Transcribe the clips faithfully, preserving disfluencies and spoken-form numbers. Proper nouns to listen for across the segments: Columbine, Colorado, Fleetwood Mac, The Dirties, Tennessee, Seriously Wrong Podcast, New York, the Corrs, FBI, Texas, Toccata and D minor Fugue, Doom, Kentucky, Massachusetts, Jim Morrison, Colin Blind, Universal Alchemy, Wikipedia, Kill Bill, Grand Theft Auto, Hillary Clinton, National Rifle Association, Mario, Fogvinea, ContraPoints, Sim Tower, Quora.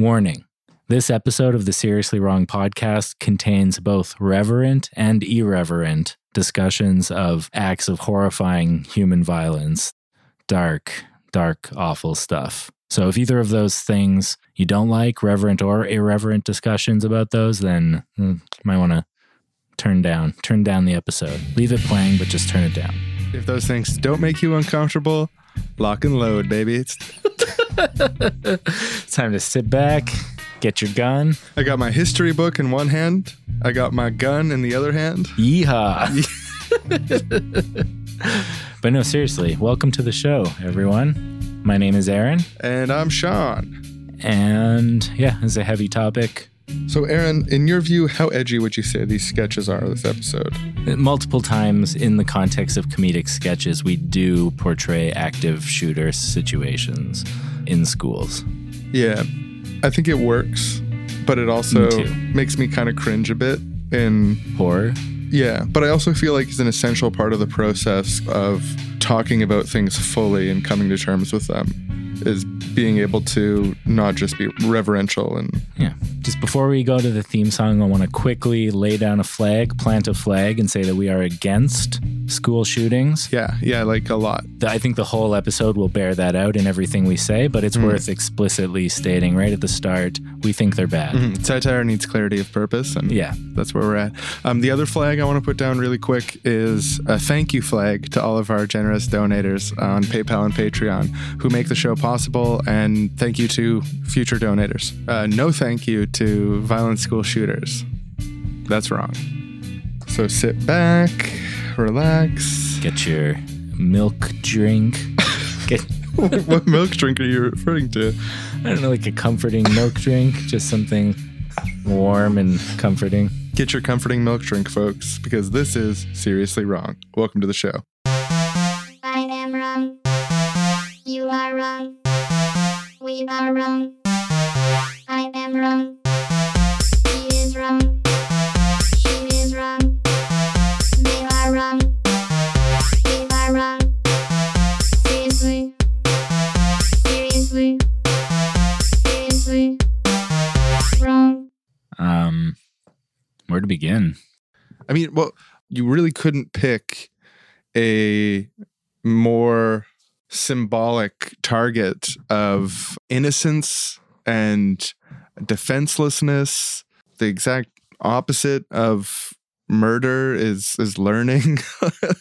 Warning. This episode of the Seriously Wrong podcast contains both reverent and irreverent discussions of acts of horrifying human violence. Dark, dark, awful stuff. So if either of those things you don't like, reverent or irreverent discussions about those, then you might want to turn down, turn down the episode. Leave it playing, but just turn it down. If those things don't make you uncomfortable, lock and load, baby. It's, it's time to sit back. Get your gun. I got my history book in one hand. I got my gun in the other hand. Yeehaw. But no, seriously, welcome to the show, everyone. My name is Aaron. And I'm Sean. And yeah, it's a heavy topic. So Aaron, in your view, how edgy would you say these sketches are this episode? Multiple times in the context of comedic sketches, we do portray active shooter situations in schools. Yeah. I think it works, but it also me makes me kind of cringe a bit in horror. Yeah, but I also feel like it's an essential part of the process of talking about things fully and coming to terms with them, is being able to not just be reverential. And yeah, just before we go to the theme song, I want to quickly lay down a flag, plant a flag, and say that we are against school shootings. Yeah, yeah, like a lot. I think the whole episode will bear that out in everything we say, but it's mm. worth explicitly stating right at the start, we think they're bad. Mm-hmm. Satire needs clarity of purpose, and yeah, that's where we're at. Um, the other flag I want to put down really quick is a thank you flag to all of our generous donators on PayPal and Patreon who make the show possible, and thank you to future donators. Uh, no thank you to violent school shooters. That's wrong. So sit back, relax. Get your milk drink. Get what, what milk drink are you referring to? I don't know, like a comforting milk drink, just something warm and comforting. Get your comforting milk drink, folks, because this is Seriously Wrong. Welcome to the show. I am wrong. You are wrong. We are wrong. I am wrong. He is wrong. Um, where to begin? I mean, well, you really couldn't pick a more symbolic target of innocence and defenselessness. The exact opposite of murder is, is learning.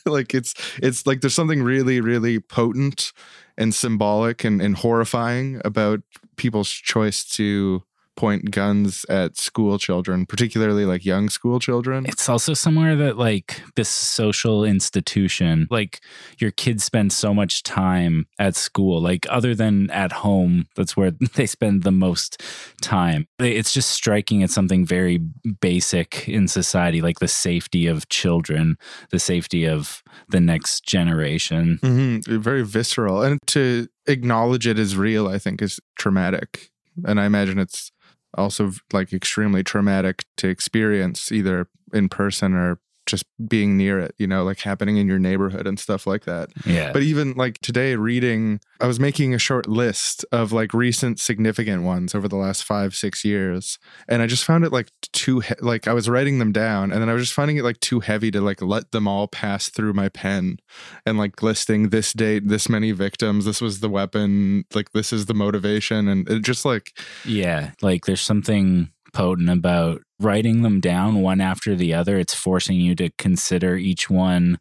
Like it's, it's like there's something really, really potent and symbolic and, and horrifying about people's choice to point guns at school children, particularly like young school children. It's also somewhere that like this social institution, like your kids spend so much time at school, like other than at home, that's where they spend the most time. It's just striking at something very basic in society, like the safety of children, the safety of the next generation. Mm-hmm. Very visceral. And to acknowledge it as real, I think, is traumatic. And I imagine it's also like extremely traumatic to experience either in person or just being near it, you know, like happening in your neighborhood and stuff like that. Yeah. But even like today reading, I was making a short list of like recent significant ones over the last five, six years. And I just found it like too, he- like I was writing them down and then I was just finding it like too heavy to like let them all pass through my pen and like listing this date, this many victims, this was the weapon, like this is the motivation. And it just like. Yeah. Like there's something potent about writing them down one after the other. It's forcing you to consider each one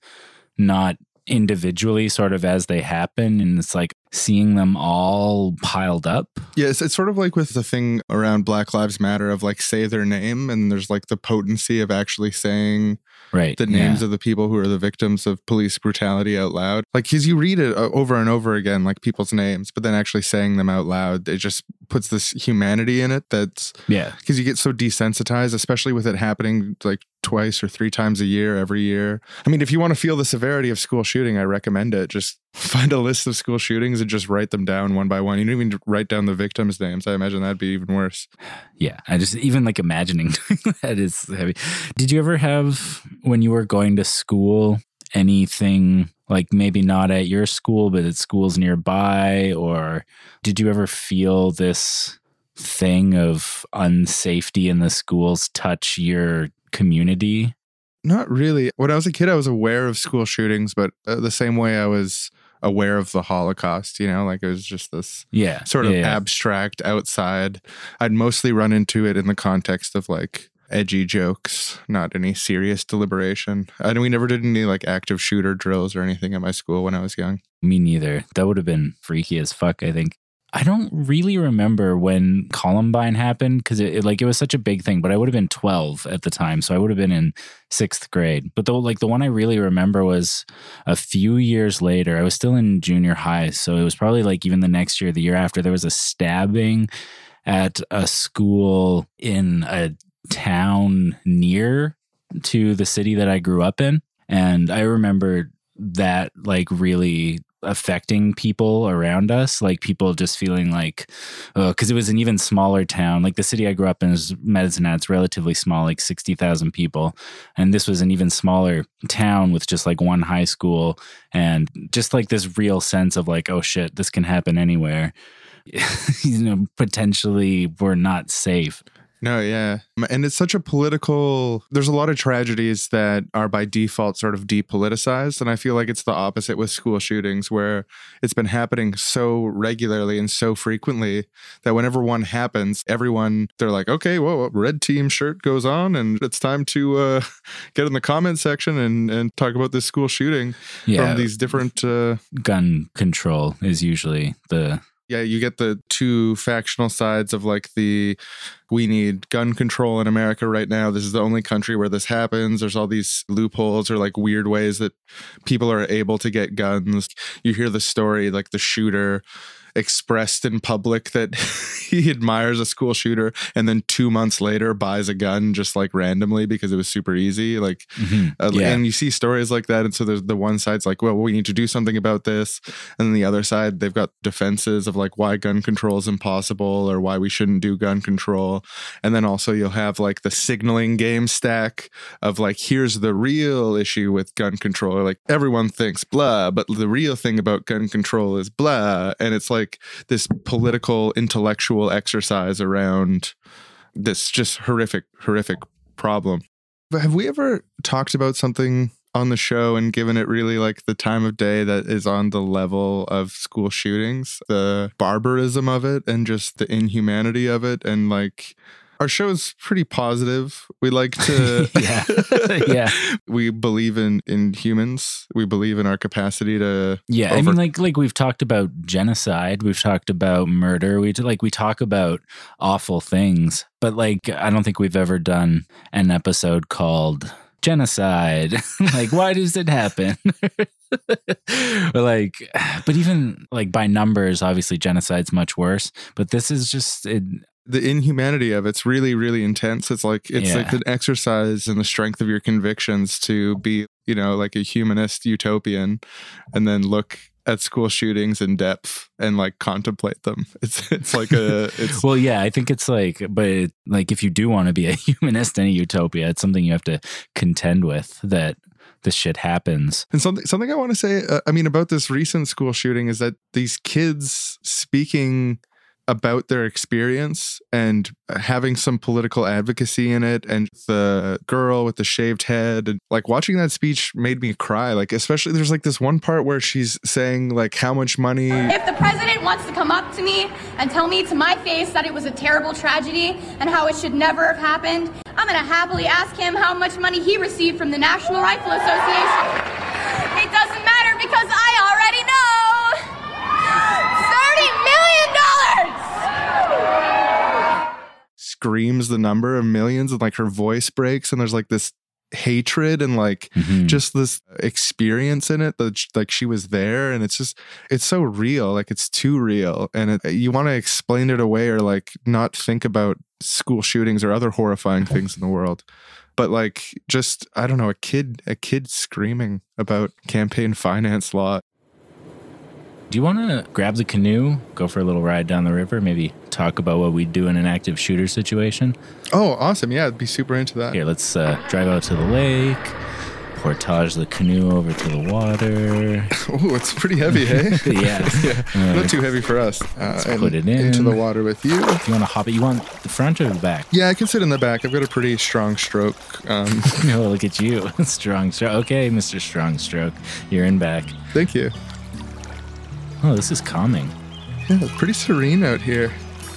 not individually, sort of as they happen. And it's like seeing them all piled up. Yeah, it's, it's sort of like with the thing around Black Lives Matter of like say their name. And there's like the potency of actually saying right, the names yeah. of the people who are the victims of police brutality out loud. Like because you read it over and over again, like people's names, but then actually saying them out loud, it just puts this humanity in it. That's yeah, because you get so desensitized, especially with it happening like twice or three times a year every year. I mean, if you want to feel the severity of school shooting, I recommend it. Just find a list of school shootings and just write them down one by one. You don't even write down the victims' names. I imagine that'd be even worse. Yeah, I just even like imagining that is heavy. Did you ever have, when you were going to school, anything like maybe not at your school, but at schools nearby? Or did you ever feel this thing of unsafety in the schools touch your community? Not really. When I was a kid, I was aware of school shootings, but uh, the same way I was aware of the Holocaust, you know, like it was just this yeah, sort of yeah, yeah. abstract outside. I'd mostly run into it in the context of like edgy jokes, not any serious deliberation. And we never did any like active shooter drills or anything at my school when I was young. Me neither. That would have been freaky as fuck, I think. I don't really remember when Columbine happened because it, it like it was such a big thing, but I would have been twelve at the time. So I would have been in sixth grade. But the, like the one I really remember was a few years later. I was still in junior high. So it was probably like even the next year, the year after, there was a stabbing at a school in a town near to the city that I grew up in. And I remember that like really affecting people around us, like people just feeling like, because uh, it was an even smaller town. Like the city I grew up in is Medicine Hat. It's relatively small, like sixty thousand people. And this was an even smaller town with just like one high school and just like this real sense of like, oh shit, this can happen anywhere. You know, potentially we're not safe. No, yeah. And it's such a political, there's a lot of tragedies that are by default sort of depoliticized. And I feel like it's the opposite with school shootings, where it's been happening so regularly and so frequently that whenever one happens, everyone, they're like, okay, whoa, red team shirt goes on and it's time to uh, get in the comment section and, and talk about this school shooting yeah. from these different... Uh, gun control is usually the... Yeah, you get the two factional sides of like the, we need gun control in America right now. This is the only country where this happens. There's all these loopholes or like weird ways that people are able to get guns. You hear the story, like the shooter expressed in public that he admires a school shooter and then two months later buys a gun just like randomly because it was super easy. Like, mm-hmm. uh, yeah. And you see stories like that. And so there's the one side's like, well, we need to do something about this. And then the other side, they've got defenses of like why gun control is impossible or why we shouldn't do gun control. And then also you'll have like the signaling game stack of like, here's the real issue with gun control. Or, like everyone thinks blah, but the real thing about gun control is blah. And it's like, Like this political, intellectual exercise around this just horrific, horrific problem. But have we ever talked about something on the show and given it really like the time of day that is on the level of school shootings, the barbarism of it and just the inhumanity of it? And like, our show is pretty positive. We like to... yeah. yeah. We believe in, in humans. We believe in our capacity to... Yeah, over- I mean, like like we've talked about genocide. We've talked about murder. We like we talk about awful things. But like, I don't think we've ever done an episode called genocide. Like, why does it happen? But like, but even like by numbers, obviously genocide's much worse. But this is just... It, the inhumanity of it's really, really intense. It's like, it's yeah. like an exercise in the strength of your convictions to be, you know, like a humanist utopian and then look at school shootings in depth and like contemplate them. It's, it's like a, it's well, yeah, I think it's like, but it, like, if you do want to be a humanist in a utopia, it's something you have to contend with that this shit happens. And something, something I want to say, uh, I mean, about this recent school shooting is that these kids speaking about their experience and having some political advocacy in it, and the girl with the shaved head, and like watching that speech made me cry. Like, especially there's like this one part where she's saying like how much money, if the president wants to come up to me and tell me to my face that it was a terrible tragedy and how it should never have happened, I'm gonna happily ask him how much money he received from the National Rifle Association. It doesn't matter because I already know. Screams the number of millions and like her voice breaks and there's like this hatred and like mm-hmm. just this experience in it that like she was there, and it's just, it's so real, like it's too real, and it, you want to explain it away or like not think about school shootings or other horrifying things in the world, but like just I don't know, a kid a kid screaming about campaign finance law. Do you want to grab the canoe, go for a little ride down the river, maybe talk about what we'd do in an active shooter situation? Oh, awesome. Yeah, I'd be super into that. Here, let's uh, drive out to the lake, portage the canoe over to the water. Oh, it's pretty heavy, hey? yeah. yeah. Uh, Not too heavy for us. Uh, let's put it in. Into the water with you. Do you want to hop it? You want the front or the back? Yeah, I can sit in the back. I've got a pretty strong stroke. Um. oh, look at you. Strong stroke. Okay, Mister Strong Stroke. You're in back. Thank you. Oh, this is calming. Yeah, pretty serene out here.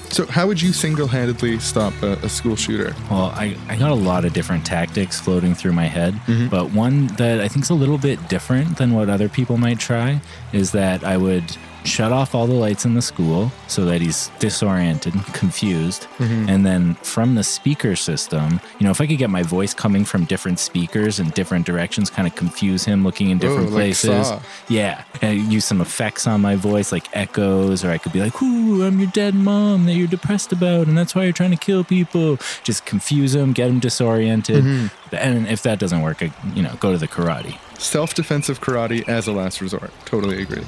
So how would you single-handedly stop a, a school shooter? Well, I, I got a lot of different tactics floating through my head, mm-hmm. but one that I think is a little bit different than what other people might try is that I would shut off all the lights in the school so that he's disoriented, confused, mm-hmm. and then from the speaker system, you know, if I could get my voice coming from different speakers in different directions, kind of confuse him looking in different Whoa, places. Like Saw. Yeah. And use some effects on my voice, like echoes, or I could be like, ooh, I'm your dead mom that you're depressed about, and that's why you're trying to kill people. Just confuse him, get him disoriented. Mm-hmm. And if that doesn't work, I, you know, go to the karate. Self-defensive karate as a last resort. Totally agree.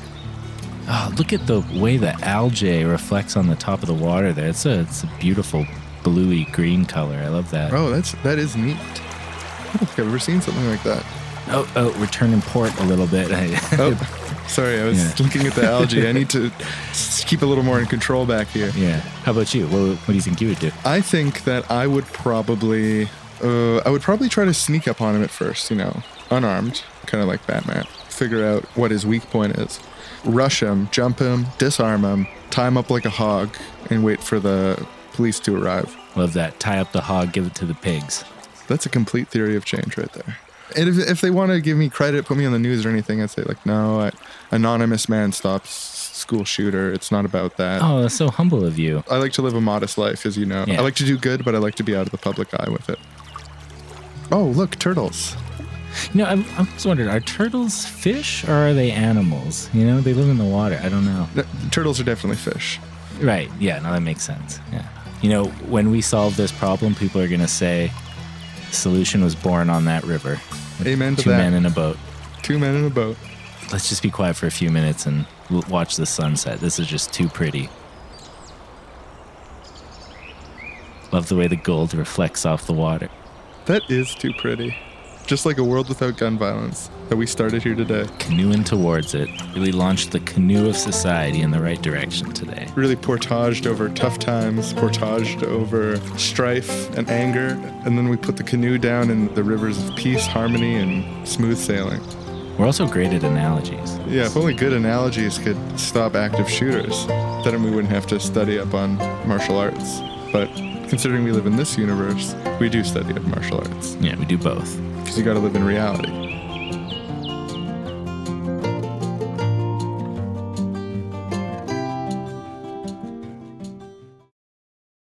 Oh, look at the way the algae reflects on the top of the water there. It's a, it's a beautiful bluey green color. I love that. Oh, that's that is neat. I don't think I've ever seen something like that. Oh, oh, we're turning port a little bit. oh, sorry, I was yeah. looking at the algae. I need to keep a little more in control back here. Yeah. How about you? What, what do you think you would do? I think that I would probably, uh, I would probably try to sneak up on him at first, you know, unarmed, kind of like Batman. Figure out what his weak point is. Rush him, jump him, disarm him, tie him up like a hog, and wait for the police to arrive. Love that. Tie up the hog, give it to the pigs. That's a complete theory of change right there. And if, if they want to give me credit, put me on the news or anything, I'd say, like, no, I, anonymous man stops school shooter. It's not about that. Oh, that's so humble of you. I like to live a modest life, as you know. Yeah. I like to do good, but I like to be out of the public eye with it. Oh, look, turtles. You know, I'm, I'm just wondering, are turtles fish or are they animals? You know, they live in the water. I don't know. No, turtles are definitely fish. Right. Yeah. No, that makes sense. Yeah. You know, when we solve this problem, people are going to say, solution was born on that river. Amen to that. Two men in a boat. Two men in a boat. Let's just be quiet for a few minutes and watch the sunset. This is just too pretty. Love the way the gold reflects off the water. That is too pretty. Just like a world without gun violence that we started here today. Canoeing towards it. Really launched the canoe of society in the right direction today. Really portaged over tough times, portaged over strife and anger, and then we put the canoe down in the rivers of peace, harmony, and smooth sailing. We're also great at analogies. Yeah, if only good analogies could stop active shooters, then we wouldn't have to study up on martial arts. But considering we live in this universe, we do study up martial arts. Yeah, we do both. Because you got to live in reality.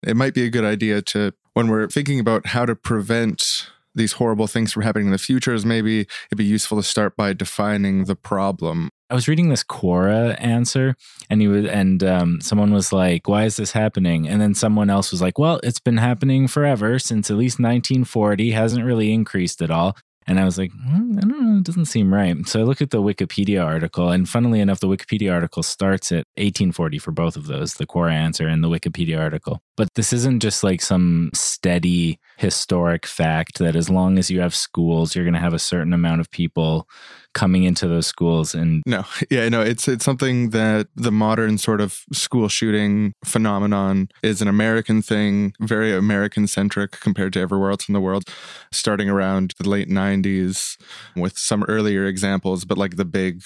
It might be a good idea to, when we're thinking about how to prevent these horrible things from happening in the future, is maybe it'd be useful to start by defining the problem. I was reading this Quora answer, and he was, and um, someone was like, "Why is this happening?" And then someone else was like, "Well, it's been happening forever since at least nineteen forty. Hasn't really increased at all." And I was like, mm, I don't know, it doesn't seem right. So I look at the Wikipedia article, and funnily enough, the Wikipedia article starts at eighteen forty for both of those, the Quora answer and the Wikipedia article. But this isn't just like some steady historic fact that as long as you have schools, you're going to have a certain amount of people coming into those schools. And no, yeah, no, it's it's something that the modern sort of school shooting phenomenon is an American thing, very American-centric compared to everywhere else in the world, starting around the late nineties with some earlier examples, but like the big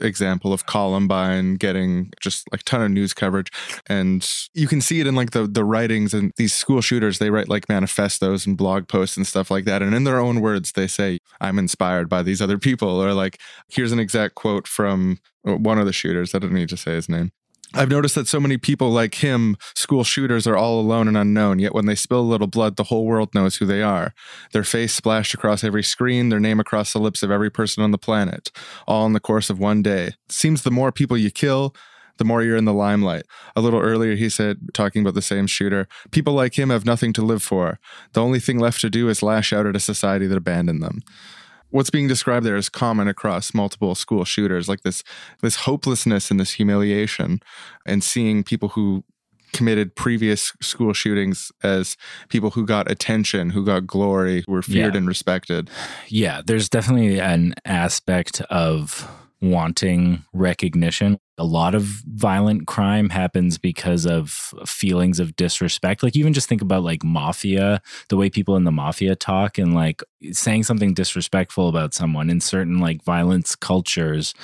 example of Columbine getting just like a ton of news coverage. And you can see it in like the, the writings, and these school shooters, they write like manifestos and blog posts and stuff like that. And in their own words, they say, I'm inspired by these other people. Or like, here's an exact quote from one of the shooters. I don't need to say his name. I've noticed that so many people like him, school shooters, are all alone and unknown, yet when they spill a little blood, the whole world knows who they are. Their face splashed across every screen, their name across the lips of every person on the planet, all in the course of one day. It seems the more people you kill, the more you're in the limelight. A little earlier, he said, talking about the same shooter, people like him have nothing to live for. The only thing left to do is lash out at a society that abandoned them. What's being described there is common across multiple school shooters, like this this hopelessness and this humiliation, and seeing people who committed previous school shootings as people who got attention, who got glory, who were feared yeah. and respected. Yeah, there's definitely an aspect of wanting recognition. A lot of violent crime happens because of feelings of disrespect. Like, even just think about like mafia, the way people in the mafia talk, and like saying something disrespectful about someone in certain like violence cultures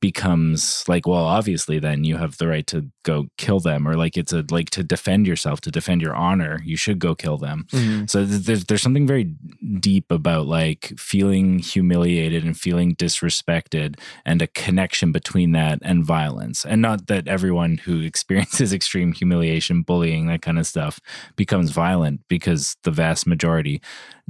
becomes like, well, obviously then you have the right to go kill them, or like it's a like to defend yourself, to defend your honor, you should go kill them. Mm-hmm. So th- there's there's something very deep about like feeling humiliated and feeling disrespected, and a connection between that and violence. And not that everyone who experiences extreme humiliation, bullying, that kind of stuff becomes violent, because the vast majority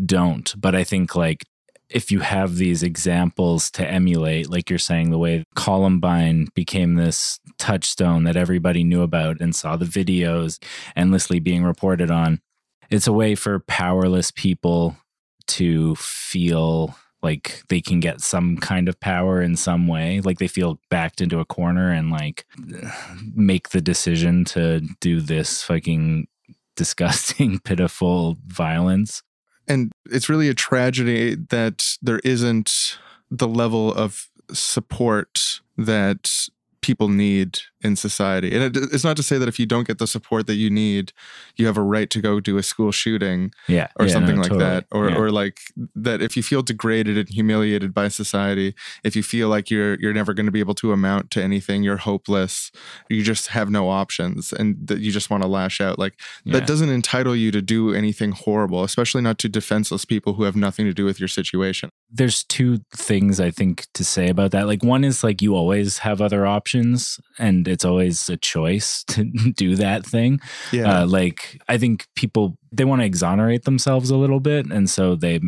don't. But I think like if you have these examples to emulate, like you're saying, the way Columbine became this touchstone that everybody knew about and saw the videos endlessly being reported on, it's a way for powerless people to feel like they can get some kind of power in some way, like they feel backed into a corner and like make the decision to do this fucking disgusting, pitiful violence. And it's really a tragedy that there isn't the level of support that people need in society. And it, it's not to say that if you don't get the support that you need, you have a right to go do a school shooting yeah, or yeah, something no, like totally. that. Or, yeah. or like that if you feel degraded and humiliated by society, if you feel like you're you're never going to be able to amount to anything, you're hopeless, you just have no options, and that you just want to lash out. Like yeah. that doesn't entitle you to do anything horrible, especially not to defenseless people who have nothing to do with your situation. There's two things I think to say about that. Like, one is like you always have other options, and it's always a choice to do that thing. Yeah. Uh, like, I think people, they want to exonerate themselves a little bit. And so they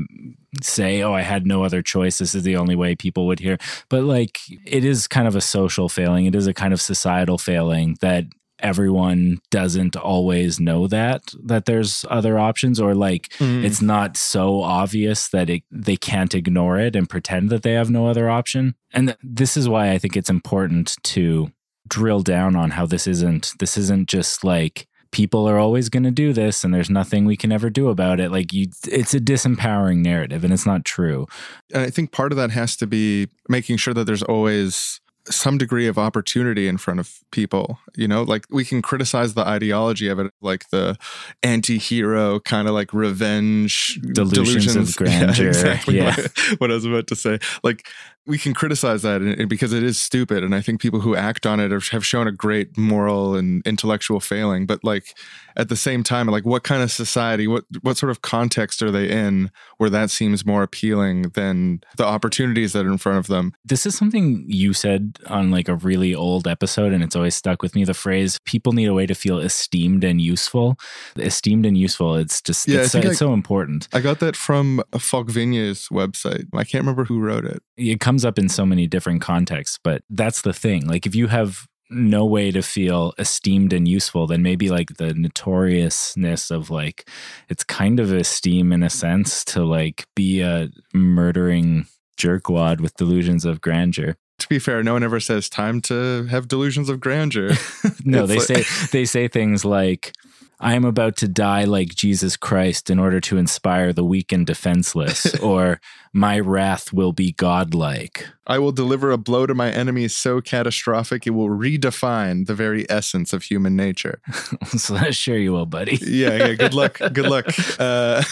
say, oh, I had no other choice, this is the only way people would hear. But like, it is kind of a social failing. It is a kind of societal failing that everyone doesn't always know that, that there's other options, or like mm. it's not so obvious that it, they can't ignore it and pretend that they have no other option. And th- this is why I think it's important to drill down on how this isn't, this isn't just like people are always going to do this and there's nothing we can ever do about it. Like you, it's a disempowering narrative, and it's not true. And I think part of that has to be making sure that there's always some degree of opportunity in front of people, you know, like we can criticize the ideology of it, like the anti-hero kind of like revenge delusions, delusions. of grandeur. Yeah, exactly yeah. What, what I was about to say. Like, we can criticize that and, and because it is stupid. And I think people who act on it are, have shown a great moral and intellectual failing. But like, at the same time, like what kind of society, what, what sort of context are they in where that seems more appealing than the opportunities that are in front of them? This is something you said on like a really old episode, and it's always stuck with me, the phrase, people need a way to feel esteemed and useful. Esteemed and useful, it's just, yeah, it's, so, it's I, so important. I got that from Fogvinea's website. I can't remember who wrote it. It comes up in so many different contexts, but that's the thing. Like, if you have no way to feel esteemed and useful, then maybe like the notoriousness of like, it's kind of esteem in a sense to like be a murdering jerkwad with delusions of grandeur. To be fair, no one ever says time to have delusions of grandeur. No, they like... say they say things like, I am about to die like Jesus Christ in order to inspire the weak and defenseless, or my wrath will be godlike. I will deliver a blow to my enemies so catastrophic it will redefine the very essence of human nature. So sure you will, buddy. yeah, yeah. Good luck. Good luck. Uh,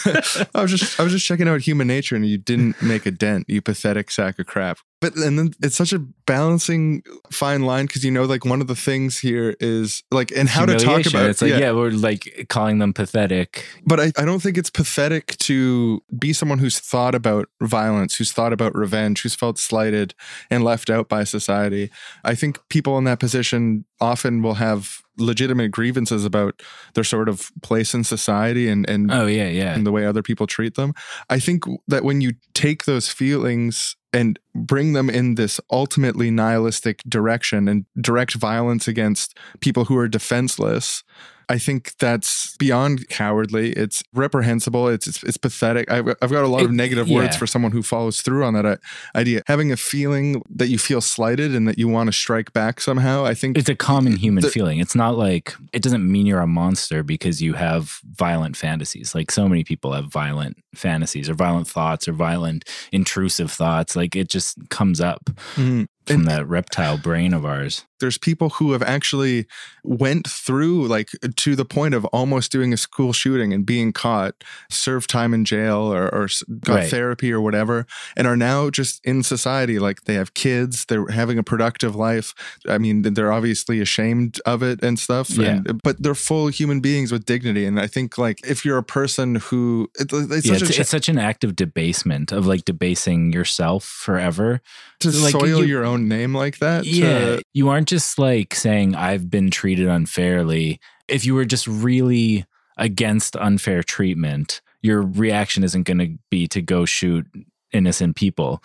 I was just I was just checking out human nature, and you didn't make a dent, you pathetic sack of crap. But and then it's such a balancing fine line, because, you know, like one of the things here is like, and how to talk about it. It's like, yeah. yeah, we're like calling them pathetic. But I, I don't think it's pathetic to be someone who's thought about violence, who's thought about revenge, who's felt slighted and left out by society. I think people in that position often will have legitimate grievances about their sort of place in society and, and, oh, yeah, yeah. and the way other people treat them. I think that when you take those feelings and bring them in this ultimately nihilistic direction and direct violence against people who are defenseless, I think that's beyond cowardly. It's reprehensible. It's it's, it's pathetic. I've, I've got a lot it, of negative yeah. words for someone who follows through on that idea. Having a feeling that you feel slighted and that you want to strike back somehow, I think... It's a common human the, feeling. It's not like... It doesn't mean you're a monster because you have violent fantasies. Like, so many people have violent fantasies or violent thoughts or violent intrusive thoughts. Like, it just comes up mm-hmm. from and, that reptile brain of ours. There's people who have actually went through, like, to the point of almost doing a school shooting and being caught, served time in jail or, or got right. therapy or whatever, and are now just in society. Like, they have kids, they're having a productive life. I mean, they're obviously ashamed of it and stuff, yeah. and, but they're full human beings with dignity. And I think, like, if you're a person who... It, it's, yeah, such it's, a, it's such an act of debasement, of, like, debasing yourself forever. To so, like, soil you, your own name like that? Yeah, to, you aren't just like saying I've been treated unfairly. If you were just really against unfair treatment, your reaction isn't going to be to go shoot innocent people.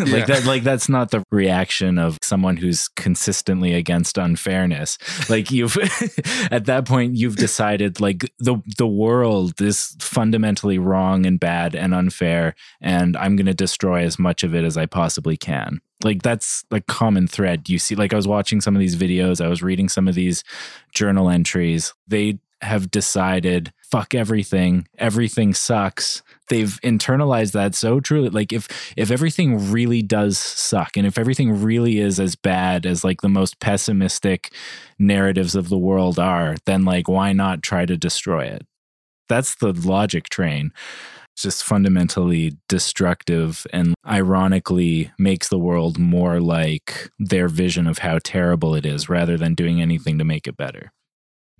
like yeah. that like that's not the reaction of someone who's consistently against unfairness. Like, you've at that point you've decided, like, the the world is fundamentally wrong and bad and unfair, and I'm going to destroy as much of it as I possibly can. Like, that's a common thread you see. Like, I was watching some of these videos, I was reading some of these journal entries. They have decided, fuck everything, everything sucks. They've internalized that so truly. Like, if if everything really does suck, and if everything really is as bad as, like, the most pessimistic narratives of the world are, then, like, why not try to destroy it? That's the logic train. It's just fundamentally destructive and ironically makes the world more like their vision of how terrible it is rather than doing anything to make it better.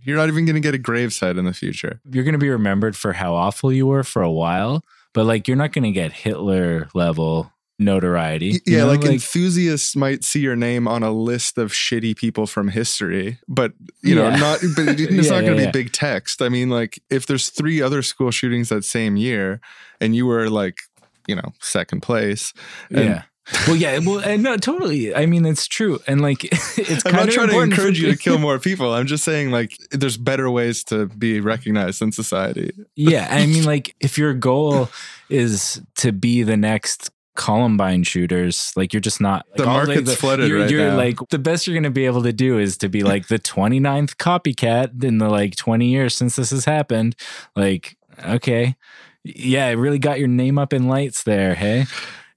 You're not even going to get a gravesite in the future. You're going to be remembered for how awful you were for a while, but, like, you're not going to get Hitler level notoriety. Yeah, you know? like, like enthusiasts might see your name on a list of shitty people from history, but, you know, yeah. not. But it's yeah, not going to yeah, be yeah. big text. I mean, like, if there's three other school shootings that same year and you were, like, you know, second place. And yeah. Well, yeah, well, and no, totally. I mean, it's true. And, like, it's I'm not trying to encourage you to kill more people. I'm just saying, like, there's better ways to be recognized in society. Yeah. I mean, like, if your goal is to be the next Columbine shooters, like, you're just not. Like, the market's like, the, flooded you're, right you're, now. Like, the best you're going to be able to do is to be, like, the twenty-ninth copycat in the, like, twenty years since this has happened. Like, okay. Yeah. It really got your name up in lights there. Hey.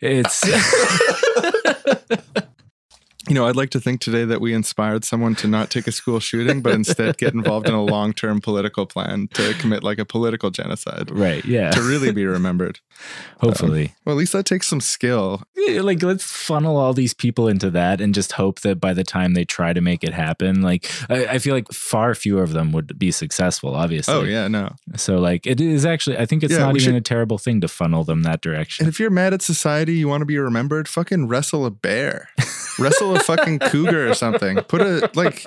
It's, you know, I'd like to think today that we inspired someone to not take a school shooting, but instead get involved in a long-term political plan to commit, like, a political genocide. Right. Yeah. To really be remembered. Hopefully. Um, well, at least that takes some skill. Yeah, like, let's funnel all these people into that and just hope that by the time they try to make it happen, like, I, I feel like far fewer of them would be successful, obviously. Oh, yeah, no. So, like, it is actually, I think it's yeah, not even should... a terrible thing to funnel them that direction. And if you're mad at society, you want to be remembered, fucking wrestle a bear. Wrestle a fucking cougar or something. Put a, like,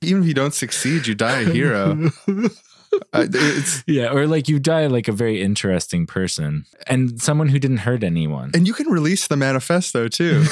even if you don't succeed, you die a hero. Uh, it's, yeah, or, like, you die like a very interesting person and someone who didn't hurt anyone. And you can release the manifesto too.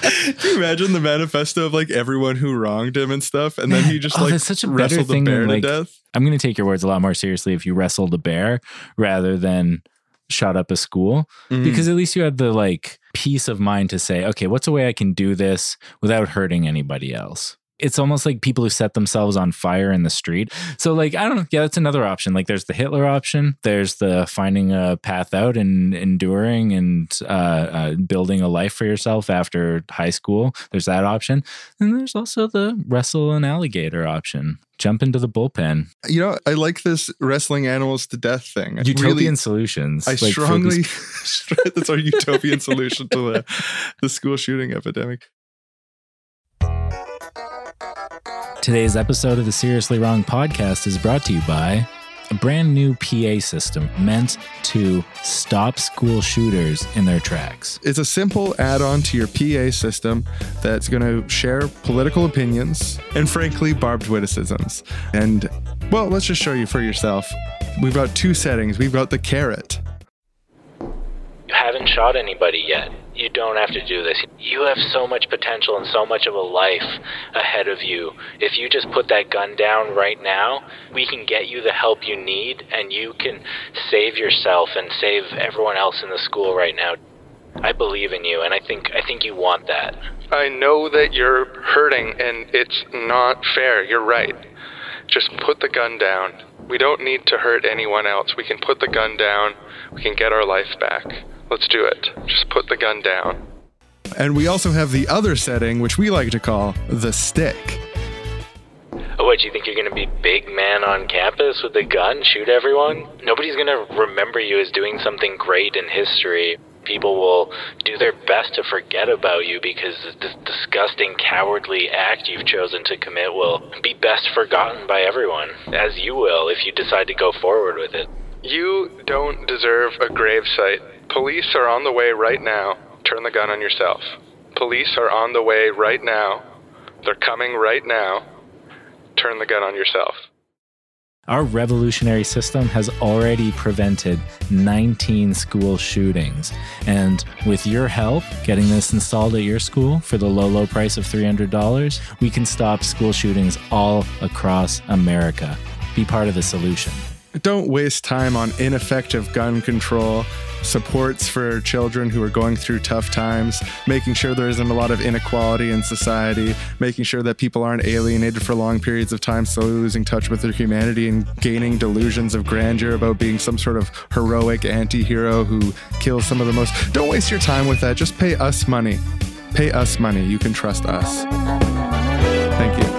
Can you imagine the manifesto of, like, everyone who wronged him and stuff, and then he just oh, like such a wrestled the bear than, like, to death? I'm going to take your words a lot more seriously if you wrestled a bear rather than shot up a school, mm. because at least you had the, like, peace of mind to say, okay, what's a way I can do this without hurting anybody else? It's almost like people who set themselves on fire in the street. So, like, I don't know. Yeah, that's another option. Like, there's the Hitler option. There's the finding a path out and enduring and uh, uh, building a life for yourself after high school. There's that option. And there's also the wrestle an alligator option. Jump into the bullpen. You know, I like this wrestling animals to death thing. Utopian really, solutions. I like strongly, these- that's our utopian solution to the, the school shooting epidemic. Today's episode of the Seriously Wrong Podcast is brought to you by a brand new P A system meant to stop school shooters in their tracks. It's a simple add-on to your P A system that's going to share political opinions and, frankly, barbed witticisms. And, well, let's just show you for yourself. We've got two settings. We've got the carrot. You haven't shot anybody yet. you don't have to do this. You have so much potential and so much of a life ahead of you. If you just put that gun down right now, we can get you the help you need, and you can save yourself and save everyone else in the school right now. I believe in you, and I think I think you want that. I know that you're hurting, and it's not fair. You're right. Just put the gun down. We don't need to hurt anyone else. We can put the gun down. We can get our life back. Let's do it. Just put the gun down. And we also have the other setting, which we like to call the stick. Oh, what, you think you're going to be big man on campus with the gun? Shoot everyone? Nobody's going to remember you as doing something great in history. People will do their best to forget about you because this disgusting, cowardly act you've chosen to commit will be best forgotten by everyone, as you will if you decide to go forward with it. You don't deserve a gravesite. Police are on the way right now. Turn the gun on yourself. Police are on the way right now. They're coming right now. Turn the gun on yourself. Our revolutionary system has already prevented nineteen school shootings. And with your help, getting this installed at your school for the low, low price of three hundred dollars, we can stop school shootings all across America. Be part of the solution. Don't waste time on ineffective gun control, supports for children who are going through tough times, making sure there isn't a lot of inequality in society, making sure that people aren't alienated for long periods of time, slowly losing touch with their humanity and gaining delusions of grandeur about being some sort of heroic anti-hero who kills some of the most. Don't waste your time with that. Just pay us money. Pay us money. You can trust us. Thank you.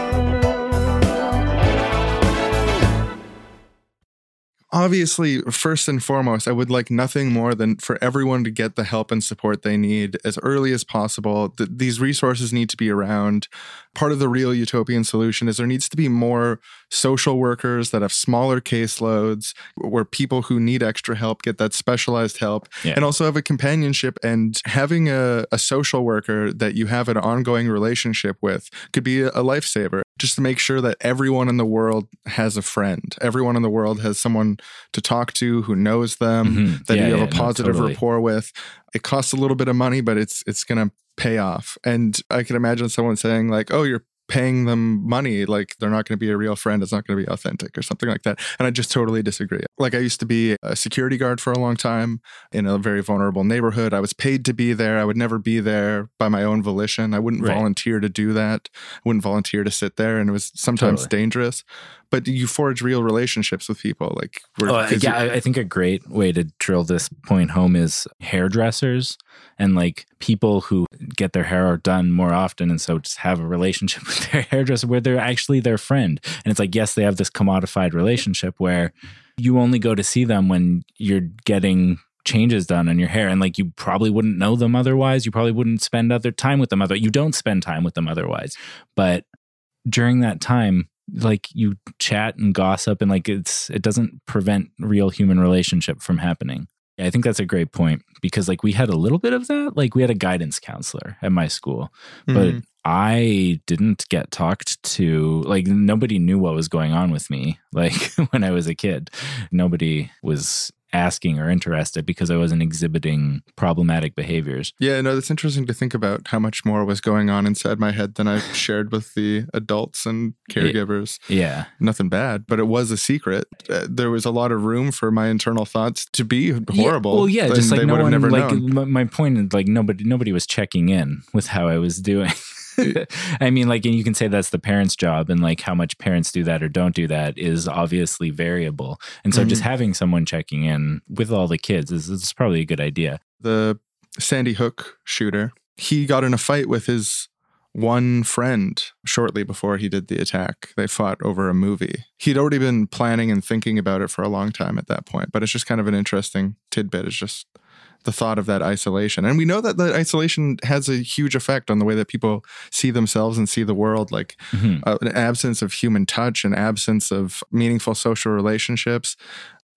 Obviously, first and foremost, I would like nothing more than for everyone to get the help and support they need as early as possible. Th- these resources need to be around. Part of the real utopian solution is there needs to be more social workers that have smaller caseloads where people who need extra help get that specialized help, yeah. and also have a companionship. And having a, a social worker that you have an ongoing relationship with could be a, a lifesaver. Just to make sure that everyone in the world has a friend. Everyone in the world has someone to talk to who knows them, mm-hmm. that yeah, you have yeah, a positive no, totally. rapport with. It costs a little bit of money, but it's it's going to pay off. And I can imagine someone saying like, oh, you're paying them money. Like they're not going to be a real friend. It's not going to be authentic or something like that. And I just totally disagree. Like I used to be a security guard for a long time in a very vulnerable neighborhood. I was paid to be there. I would never be there by my own volition. I wouldn't right. volunteer to do that. I wouldn't volunteer to sit there. And it was sometimes totally. dangerous. But you forge real relationships with people. Like, we're, oh, yeah, you, I think a great way to drill this point home is hairdressers and like people who get their hair done more often. And so just have a relationship with their hairdresser where they're actually their friend. And it's like, yes, they have this commodified relationship where you only go to see them when you're getting changes done on your hair. And like, you probably wouldn't know them otherwise. You probably wouldn't spend other time with them. Other, you don't spend time with them otherwise. But during that time, like you chat and gossip, and like it's it doesn't prevent real human relationship from happening. Yeah, I think that's a great point because like we had a little bit of that. Like we had a guidance counselor at my school, mm-hmm. but I didn't get talked to. Like nobody knew what was going on with me. Like when I was a kid, nobody was asking or interested because I wasn't exhibiting problematic behaviors. Yeah, no, that's interesting to think about how much more was going on inside my head than I shared with the adults and caregivers. It, yeah. Nothing bad, but it was a secret. Uh, there was a lot of room for my internal thoughts to be horrible. Yeah, well, yeah, just like no one, never like known. My point is like nobody, nobody was checking in with how I was doing. I mean, like, and you can say that's the parents' job, and like how much parents do that or don't do that is obviously variable. And so mm-hmm. just having someone checking in with all the kids is, is probably a good idea. The Sandy Hook shooter, he got in a fight with his one friend shortly before he did the attack. They fought over a movie. He'd already been planning and thinking about it for a long time at that point, but it's just kind of an interesting tidbit. It's just the thought of that isolation. And we know that that isolation has a huge effect on the way that people see themselves and see the world, like mm-hmm. uh, an absence of human touch, an absence of meaningful social relationships.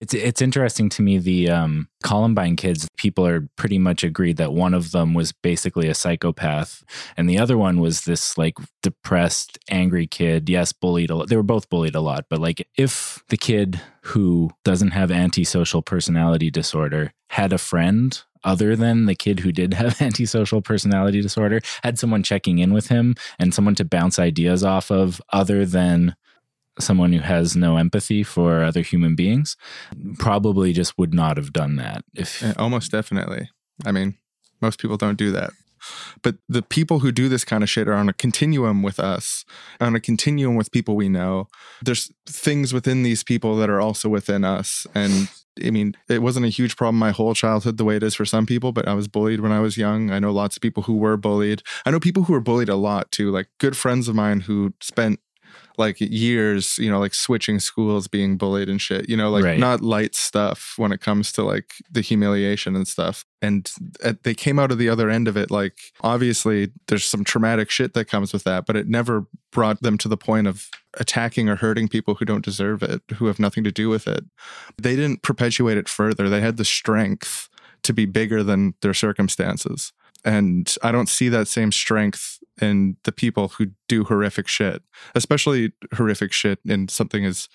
It's it's interesting to me, the um, Columbine kids, people are pretty much agreed that one of them was basically a psychopath and the other one was this like depressed, angry kid. Yes, bullied a lot. They were both bullied a lot. But like if the kid who doesn't have antisocial personality disorder had a friend, other than the kid who did have antisocial personality disorder had someone checking in with him and someone to bounce ideas off of other than someone who has no empathy for other human beings, probably just would not have done that. If Almost definitely. I mean, most people don't do that. But the people who do this kind of shit are on a continuum with us, on a continuum with people we know. There's things within these people that are also within us. And I mean, it wasn't a huge problem my whole childhood the way it is for some people, but I was bullied when I was young. I know lots of people who were bullied. I know people who were bullied a lot too, like good friends of mine who spent like years, you know, like switching schools, being bullied and shit, you know, like right. Not light stuff when it comes to like the humiliation and stuff. And they came out of the other end of it. Like, obviously there's some traumatic shit that comes with that, but it never brought them to the point of attacking or hurting people who don't deserve it, who have nothing to do with it. They didn't perpetuate it further. They had the strength to be bigger than their circumstances. And I don't see that same strength in the people who do horrific shit, especially horrific shit in something as,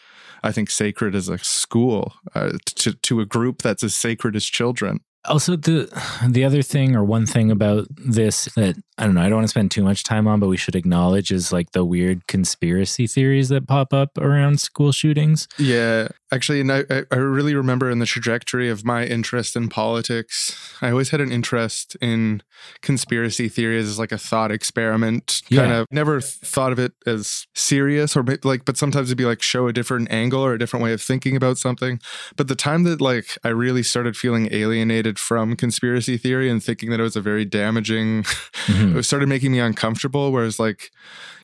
I think, sacred as a school, uh, to to a group that's as sacred as children. Also, the the other thing or one thing about this that, I don't know, I don't want to spend too much time on, but we should acknowledge is like the weird conspiracy theories that pop up around school shootings. Yeah, actually, and I, I really remember in the trajectory of my interest in politics, I always had an interest in conspiracy theories as like a thought experiment. Yeah. Kind of never thought of it as serious or like, but sometimes it'd be like show a different angle or a different way of thinking about something. But the time that like I really started feeling alienated from conspiracy theory and thinking that it was a very damaging, mm-hmm. It started making me uncomfortable, whereas like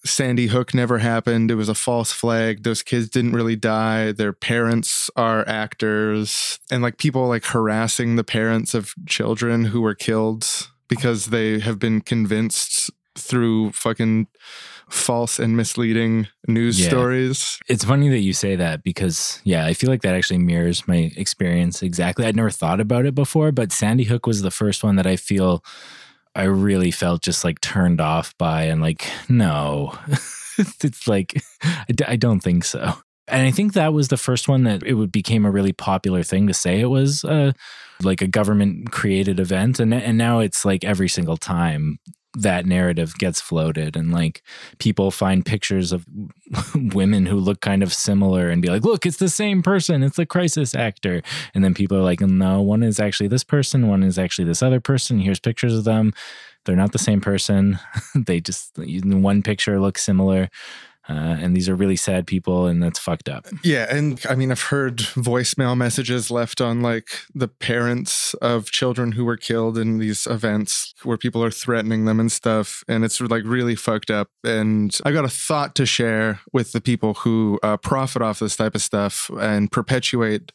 Sandy Hook never happened. It was a false flag. Those kids didn't really die. Their parents are actors, and like people like harassing the parents of children who were killed because they have been convinced through fucking false and misleading news yeah. stories. It's funny that you say that because, yeah, I feel like that actually mirrors my experience exactly. I'd never thought about it before, but Sandy Hook was the first one that I feel I really felt just like turned off by and like, no, it's like, I, d- I don't think so. And I think that was the first one that it would became a really popular thing to say it was uh, like a government created event. And, and now it's like every single time that narrative gets floated and like people find pictures of women who look kind of similar and be like, look, it's the same person. It's the crisis actor. And then people are like, no, one is actually this person. One is actually this other person. Here's pictures of them. They're not the same person. They just, one picture looks similar. Uh, and these are really sad people, and that's fucked up. Yeah, and I mean, I've heard voicemail messages left on like the parents of children who were killed in these events where people are threatening them and stuff, and it's like really fucked up. And I got a thought to share with the people who uh, profit off this type of stuff and perpetuate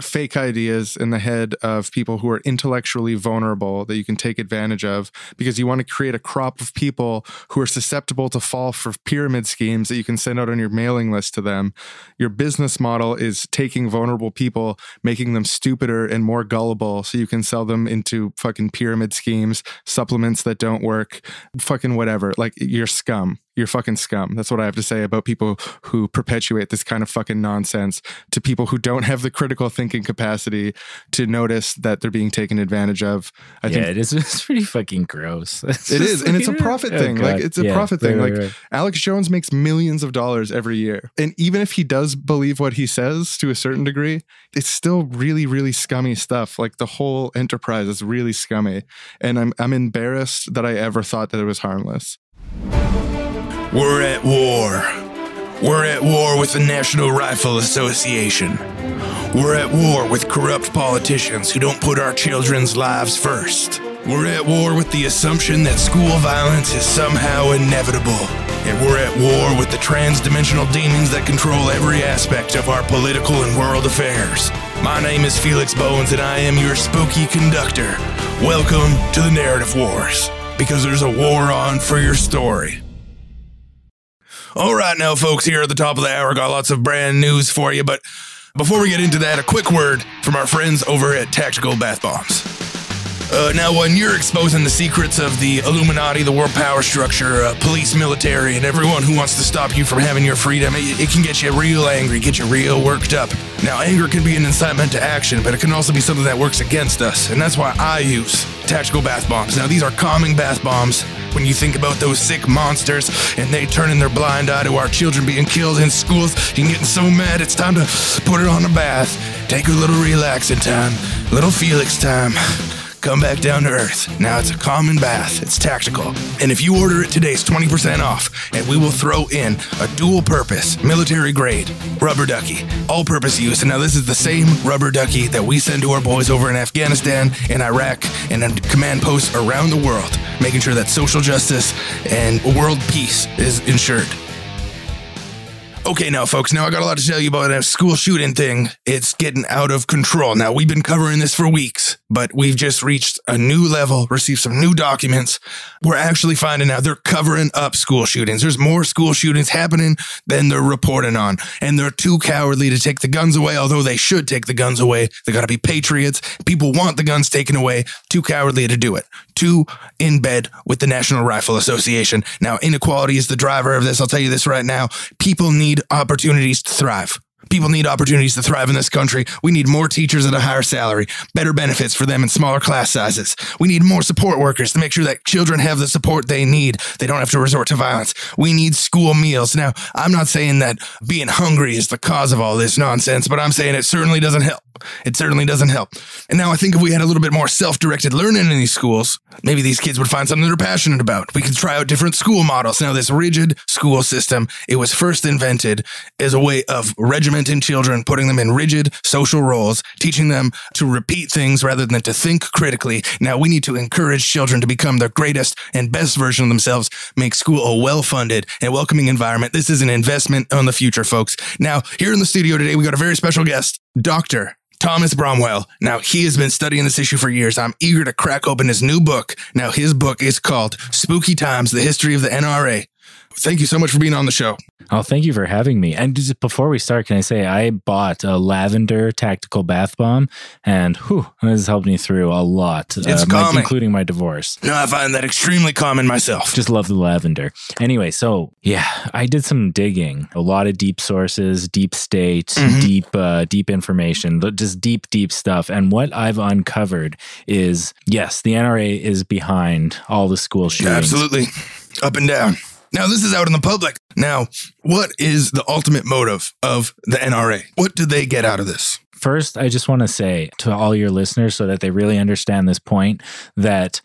fake ideas in the head of people who are intellectually vulnerable that you can take advantage of, because you want to create a crop of people who are susceptible to fall for pyramid schemes that you can send out on your mailing list to them. Your business model is taking vulnerable people, making them stupider and more gullible so you can sell them into fucking pyramid schemes, supplements that don't work, fucking whatever. Like, you're scum. You're fucking scum. That's what I have to say about people who perpetuate this kind of fucking nonsense to people who don't have the critical thinking capacity to notice that they're being taken advantage of. I yeah, think it is. It's pretty fucking gross. It's it is. Like, and it's a profit oh thing. God. Like, it's a yeah, profit right, thing. Right, like, right. Alex Jones makes millions of dollars every year. And even if he does believe what he says to a certain degree, it's still really, really scummy stuff. Like, the whole enterprise is really scummy. And I'm I'm embarrassed that I ever thought that it was harmless. We're at war. We're at war with the National Rifle Association. We're at war with corrupt politicians who don't put our children's lives first. We're at war with the assumption that school violence is somehow inevitable. And we're at war with the trans-dimensional demons that control every aspect of our political and world affairs. My name is Felix Bowens, and I am your spooky conductor. Welcome to the Narrative Wars, because there's a war on for your story. All right, now, folks, here at the top of the hour, got lots of brand news for you. But before we get into that, a quick word from our friends over at Tactical Bath Bombs. Uh, now, when you're exposing the secrets of the Illuminati, the world power structure, uh, police, military, and everyone who wants to stop you from having your freedom, it, it can get you real angry, get you real worked up. Now, anger can be an incitement to action, but it can also be something that works against us, and that's why I use tactical bath bombs. Now, these are calming bath bombs. When you think about those sick monsters and they turning their blind eye to our children being killed in schools, you're getting so mad it's time to put it on a bath. Take a little relaxing time, little Felix time. Come back down to earth. Now it's a common bath. It's tactical. And if you order it today, it's twenty percent off. And we will throw in a dual-purpose, military-grade rubber ducky. All-purpose use. And now this is the same rubber ducky that we send to our boys over in Afghanistan, in Iraq, and in command posts around the world, making sure that social justice and world peace is ensured. Okay, now, folks, now I got a lot to tell you about a school shooting thing. It's getting out of control. Now, we've been covering this for weeks, but we've just reached a new level, received some new documents. We're actually finding out they're covering up school shootings. There's more school shootings happening than they're reporting on, and they're too cowardly to take the guns away, although they should take the guns away. They got to be patriots. People want the guns taken away. Too cowardly to do it. Too in bed with the National Rifle Association. Now, inequality is the driver of this. I'll tell you this right now. People need opportunities to thrive. People need opportunities to thrive in this country. We need more teachers at a higher salary, better benefits for them in smaller class sizes. We need more support workers to make sure that children have the support they need. They don't have to resort to violence. We need school meals. Now, I'm not saying that being hungry is the cause of all this nonsense, but I'm saying it certainly doesn't help. It certainly doesn't help. And now I think if we had a little bit more self-directed learning in these schools, maybe these kids would find something they're passionate about. We could try out different school models. Now, this rigid school system, it was first invented as a way of regimenting in children, putting them in rigid social roles, teaching them to repeat things rather than to think critically. Now, we need to encourage children to become their greatest and best version of themselves, make school a well-funded and welcoming environment. This is an investment on the future, folks. Now, here in the studio today, we got a very special guest, Doctor Thomas Bromwell. Now, he has been studying this issue for years. I'm eager to crack open his new book. Now, his book is called Spooky Times, The History of the N R A. Thank you so much for being on the show. Oh, thank you for having me. And just before we start, can I say I bought a lavender tactical bath bomb, and whew, this has helped me through a lot. It's uh, common. My, including my divorce. No, I find that extremely common myself. Just love the lavender. Anyway, so yeah, I did some digging. A lot of deep sources, deep state, mm-hmm. deep, uh, deep information, just deep, deep stuff. And what I've uncovered is, yes, the N R A is behind all the school shootings. Absolutely. Up and down. Now, this is out in the public. Now, what is the ultimate motive of the N R A? What do they get out of this? First, I just want to say to all your listeners so that they really understand this point that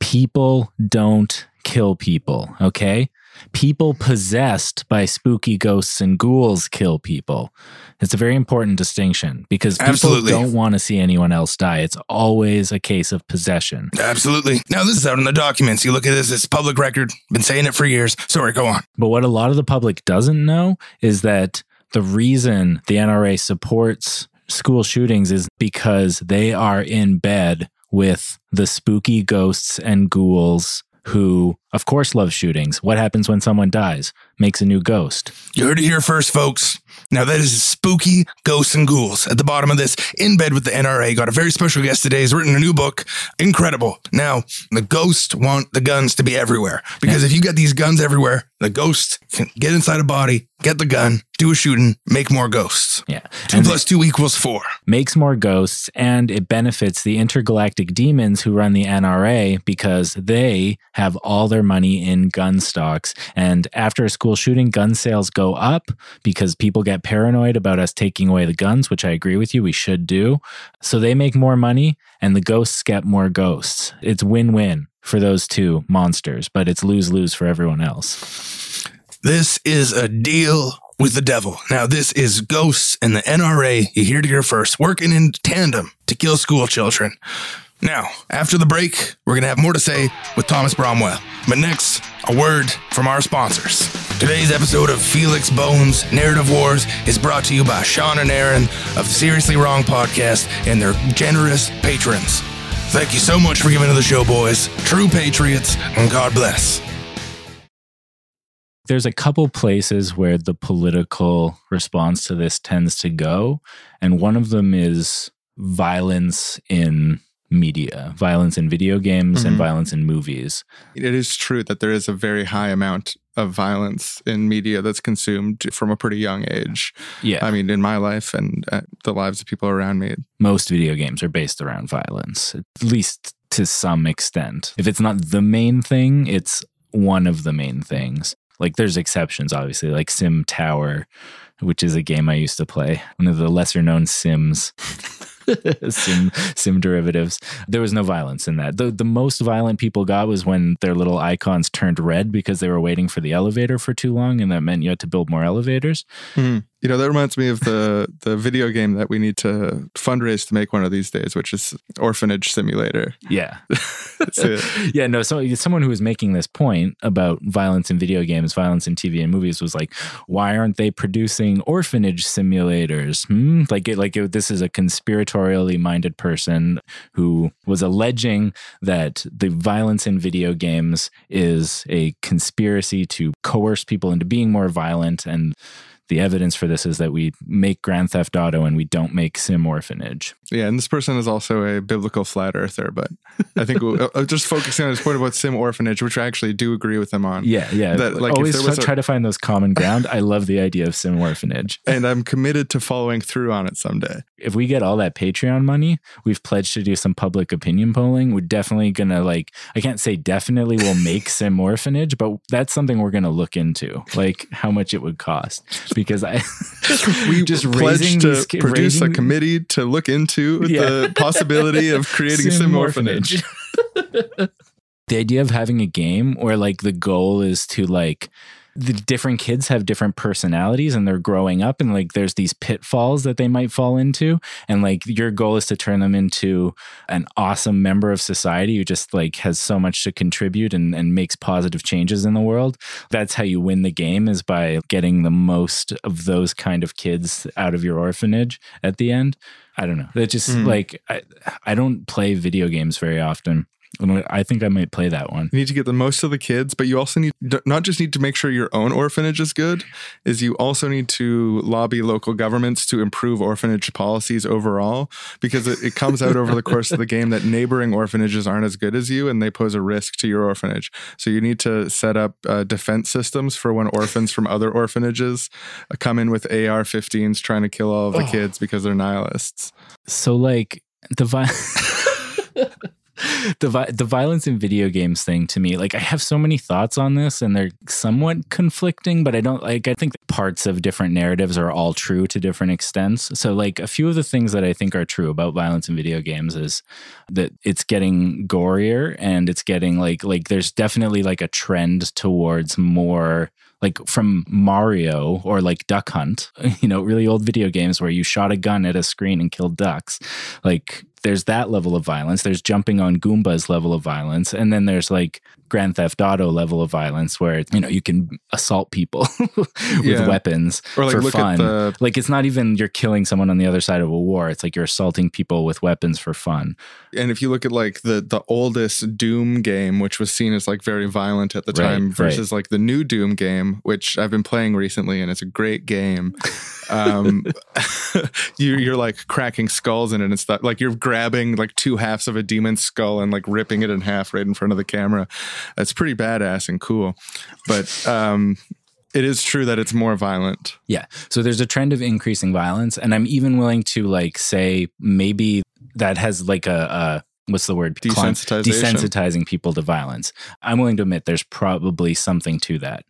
people don't kill people, okay? People possessed by spooky ghosts and ghouls kill people. It's a very important distinction because people Absolutely. Don't want to see anyone else die. It's always a case of possession. Absolutely. Now, this is out in the documents. You look at this, it's public record. Been saying it for years. Sorry, go on. But what a lot of the public doesn't know is that the reason the N R A supports school shootings is because they are in bed with the spooky ghosts and ghouls who, of course, love shootings. What happens when someone dies? Makes a new ghost. You heard it here first, folks. Now, that is Spooky Ghosts and Ghouls. At the bottom of this, In Bed with the N R A, got a very special guest today. He's written a new book. Incredible. Now, the ghosts want the guns to be everywhere. Because yeah. if you get these guns everywhere, the ghost can get inside a body, get the gun, do a shooting, make more ghosts. Yeah. Two and plus two equals four. Makes more ghosts, and it benefits the intergalactic demons who run the N R A because they have all their money in gun stocks. And after a school shooting, gun sales go up because people get paranoid about us taking away the guns, which I agree with you, we should do. So they make more money and the ghosts get more ghosts. It's win-win for those two monsters, but it's lose-lose for everyone else. This is a deal with the devil. Now, this is ghosts and the N R A, you hear it here first, working in tandem to kill school children. Now, after the break, we're going to have more to say with Thomas Bromwell. But next, a word from our sponsors. Today's episode of Felix Bones Narrative Wars is brought to you by Sean and Aaron of Seriously Wrong Podcast and their generous patrons. Thank you so much for giving to the show, boys. True patriots, and God bless. There's a couple places where the political response to this tends to go, and one of them is violence in media, violence in video games mm-hmm. and violence in movies. It is true that there is a very high amount of violence in media that's consumed from a pretty young age. Yeah. I mean, in my life and uh, the lives of people around me. Most video games are based around violence, at least to some extent. If it's not the main thing, it's one of the main things. Like, there's exceptions, obviously, like Sim Tower, which is a game I used to play, one of the lesser-known Sims. Sim, Sim derivatives. There was no violence in that. The, the most violent people got was when their little icons turned red because they were waiting for the elevator for too long, and that meant you had to build more elevators. Mm. You know, that reminds me of the, the video game that we need to fundraise to make one of these days, which is Orphanage Simulator. Yeah. That's it. Yeah, no, so, someone who was making this point about violence in video games, violence in T V and movies was like, why aren't they producing orphanage simulators? Hmm? Like, it, like it, this is a conspiratorial minded person who was alleging that the violence in video games is a conspiracy to coerce people into being more violent. And the evidence for this is that we make Grand Theft Auto and we don't make Sim Orphanage. Yeah, and this person is also a biblical flat earther, but I think we'll, uh, just focusing on his point about Sim Orphanage, which I actually do agree with him on. Yeah, yeah. That, like, Always if there was try a... to find those common ground. I love the idea of Sim Orphanage. And I'm committed to following through on it someday. If we get all that Patreon money, we've pledged to do some public opinion polling. We're definitely going to, like, I can't say definitely we'll make Sim Orphanage, but that's something we're going to look into, like how much it would cost. Because I we just pledged to these, produce raising, a committee to look into yeah. the possibility of creating Sim, Sim Orphanage. orphanage. The idea of having a game where, like, the goal is to, like, the different kids have different personalities and they're growing up, and, like, there's these pitfalls that they might fall into, and, like, your goal is to turn them into an awesome member of society who just, like, has so much to contribute and, and makes positive changes in the world. That's how you win the game, is by getting the most of those kind of kids out of your orphanage at the end. I don't know. That just mm. like I, I don't play video games very often. I think I might play that one. You need to get the most of the kids, but you also need not just need to make sure your own orphanage is good, is you also need to lobby local governments to improve orphanage policies overall, because it, it comes out over the course of the game that neighboring orphanages aren't as good as you and they pose a risk to your orphanage. So you need to set up uh, defense systems for when orphans from other orphanages come in with A R fifteens trying to kill all of the oh. kids because they're nihilists. So, like, the violence... The vi- the violence in video games thing to me, like, I have so many thoughts on this and they're somewhat conflicting, but I don't like, I think parts of different narratives are all true to different extents. So, like, a few of the things that I think are true about violence in video games is that it's getting gorier and it's getting like, like there's definitely like a trend towards more, like from Mario or like Duck Hunt, you know, really old video games where you shot a gun at a screen and killed ducks. Like, there's that level of violence. There's jumping on Goombas level of violence. And then there's like Grand Theft Auto level of violence where, you know, you can assault people with yeah. weapons or like for look fun. At the... Like, it's not even you're killing someone on the other side of a war. It's like you're assaulting people with weapons for fun. And if you look at like the, the oldest Doom game, which was seen as like very violent at the right, time versus right. like the new Doom game, which I've been playing recently and it's a great game. Um, you, you're like cracking skulls in it and stuff. Like, you're grabbing like two halves of a demon's skull and like ripping it in half right in front of the camera. That's pretty badass and cool. But um, it is true that it's more violent. Yeah. So there's a trend of increasing violence. And I'm even willing to like say maybe that has like a, a what's the word? Desensitization. Desensitizing people to violence. I'm willing to admit there's probably something to that.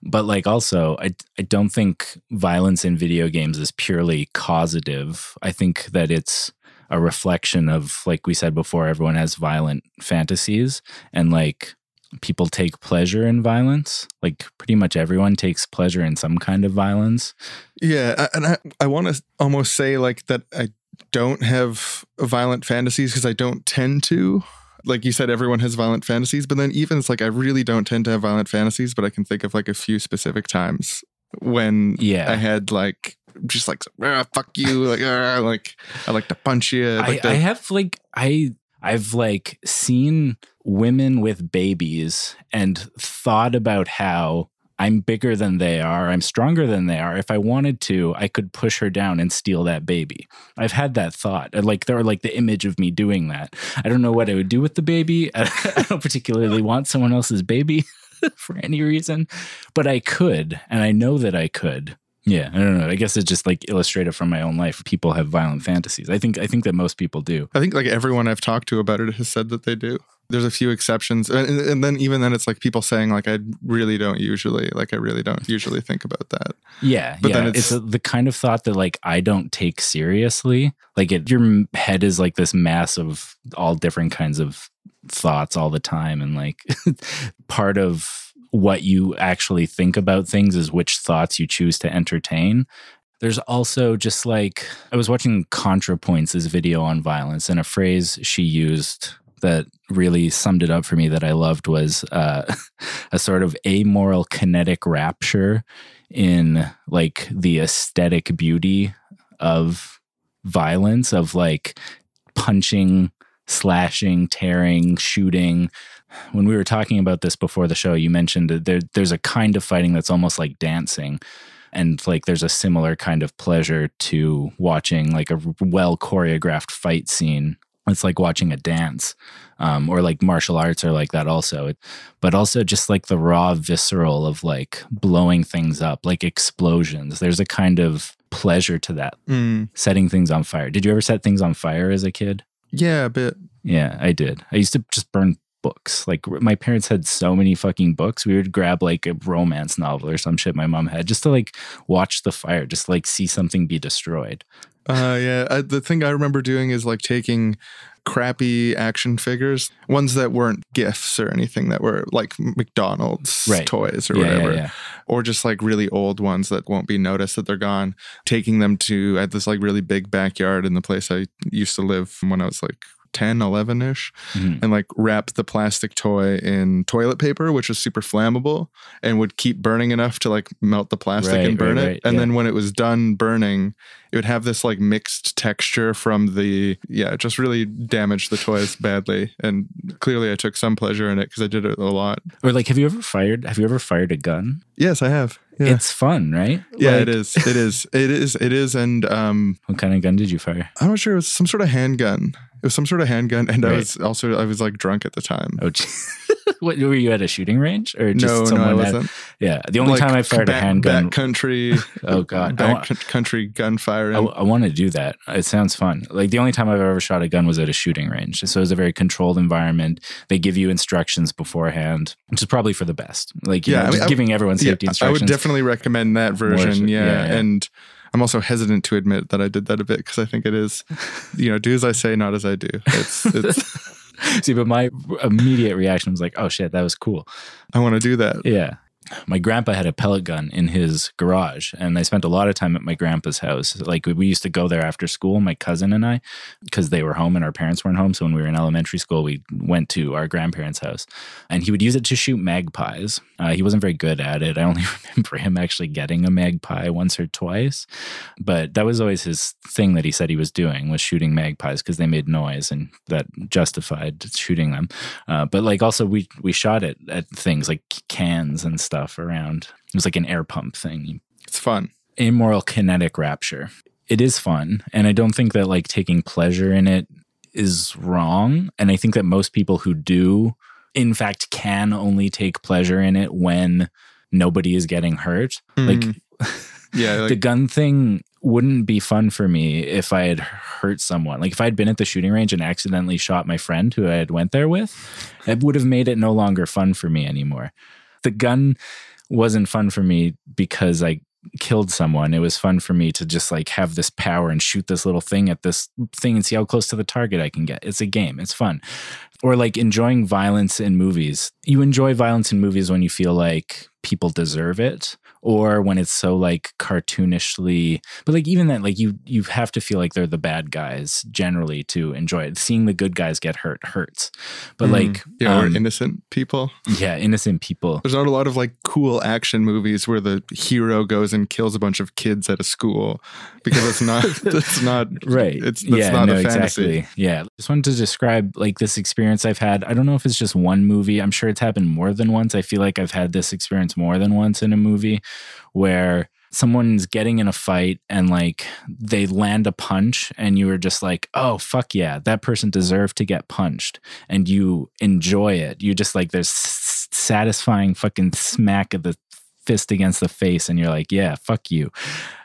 But like also, I, I don't think violence in video games is purely causative. I think that it's a reflection of, like we said before, everyone has violent fantasies and like people take pleasure in violence. Like pretty much everyone takes pleasure in some kind of violence. Yeah. I, and I, I want to almost say like that I don't have violent fantasies because I don't tend to. Like you said, everyone has violent fantasies, but then even it's like I really don't tend to have violent fantasies, but I can think of like a few specific times when yeah. I had like just like ah, fuck you, like ah, like I like to punch you. I, like to- I have like I I've like seen women with babies and thought about how I'm bigger than they are. I'm stronger than they are. If I wanted to, I could push her down and steal that baby. I've had that thought. Like, there are like the image of me doing that. I don't know what I would do with the baby. I don't particularly want someone else's baby for any reason, but I could. And I know that I could. Yeah, I don't know. I guess it's just like illustrative from my own life. People have violent fantasies. I think I think that most people do. I think like everyone I've talked to about it has said that they do. There's a few exceptions. And, and then even then it's like people saying like, I really don't usually, like I really don't usually think about that. Yeah. But yeah. Then it's, it's a, the kind of thought that like, I don't take seriously. Like it, your head is like this mass of all different kinds of thoughts all the time. And like part of what you actually think about things is which thoughts you choose to entertain. There's also just like, I was watching ContraPoints' video on violence, and a phrase she used that really summed it up for me that I loved was uh, a sort of amoral kinetic rapture in like the aesthetic beauty of violence, of like punching, slashing, tearing, shooting. When we were talking about this before the show, you mentioned that there, there's a kind of fighting that's almost like dancing. And like there's a similar kind of pleasure to watching like a well choreographed fight scene. It's like watching a dance, um, or like martial arts are like that also. But also just like the raw visceral of like blowing things up, like explosions. There's a kind of pleasure to that, mm. setting things on fire. Did you ever set things on fire as a kid? Yeah, a bit. Yeah, I did. I used to just burn books. Like my parents had so many fucking books. We would grab like a romance novel or some shit my mom had just to like watch the fire, just like see something be destroyed. Uh, yeah. I, the thing I remember doing is like taking crappy action figures, ones that weren't gifts or anything, that were like McDonald's right. toys or yeah, whatever, yeah, yeah. or just like really old ones that won't be noticed that they're gone, taking them to, I had this like really big backyard in the place I used to live when I was like ten, eleven-ish, mm-hmm. and like wrapped the plastic toy in toilet paper, which was super flammable and would keep burning enough to like melt the plastic right, and burn right, it. Right, and yeah. then when it was done burning, it would have this like mixed texture from the, yeah, it just really damaged the toys badly. And clearly I took some pleasure in it because I did it a lot. Or like, have you ever fired, have you ever fired a gun? Yes, I have. Yeah. It's fun, right? Yeah, like... it is. It is. It is. It is. And um, what kind of gun did you fire? I'm not sure. It was some sort of handgun. It was some sort of handgun. And right. I was also, I was like drunk at the time. Oh, what, were you at a shooting range? Or just no, someone no, I wasn't. Had, yeah. The only like, time I fired back, a handgun. Backcountry. oh, God. Backcountry gunfire. I, I want to do that. It sounds fun. Like the only time I've ever shot a gun was at a shooting range. So it was a very controlled environment. They give you instructions beforehand, which is probably for the best. Like, you yeah, know, I mean, just I, giving everyone safety yeah, instructions. I would definitely recommend that version. Yeah. yeah, yeah. And I'm also hesitant to admit that I did that a bit because I think it is, you know, do as I say, not as I do. It's, it's See, but my immediate reaction was like, oh shit, that was cool. I want to do that. Yeah. My grandpa had a pellet gun in his garage, and I spent a lot of time at my grandpa's house. Like we used to go there after school, my cousin and I, because they were home and our parents weren't home. So when we were in elementary school, we went to our grandparents' house, and he would use it to shoot magpies. Uh, he wasn't very good at it. I only remember him actually getting a magpie once or twice, but that was always his thing that he said he was doing, was shooting magpies because they made noise and that justified shooting them. Uh, but like also we, we shot it at things like cans and stuff. Around. It was like an air pump thing. It's fun. Amoral kinetic rapture. It is fun. And I don't think that like taking pleasure in it is wrong. And I think that most people who do, in fact, can only take pleasure in it when nobody is getting hurt. Mm-hmm. Like, yeah, like the gun thing wouldn't be fun for me if I had hurt someone. Like if I had been at the shooting range and accidentally shot my friend who I had went there with, it would have made it no longer fun for me anymore. The gun wasn't fun for me because I killed someone. It was fun for me to just like have this power and shoot this little thing at this thing and see how close to the target I can get. It's a game. It's fun. Or like enjoying violence in movies. You enjoy violence in movies when you feel like people deserve it, or when it's so like cartoonishly, but like even that, like you, you have to feel like they're the bad guys generally to enjoy it. Seeing the good guys get hurt hurts, but mm. like, yeah, um, or innocent people. Yeah. Innocent people. There's not a lot of like cool action movies where the hero goes and kills a bunch of kids at a school, because it's not, it's not right. It's that's yeah, not no, a fantasy. Exactly. Yeah. I just wanted to describe like this experience experience I've had. I don't know if it's just one movie. I'm sure it's happened more than once. I feel like I've had this experience more than once in a movie where someone's getting in a fight and like they land a punch and you were just like, oh, fuck yeah, that person deserved to get punched. And you enjoy it. You just like there's satisfying fucking smack of the fist against the face and you're like, yeah, fuck you.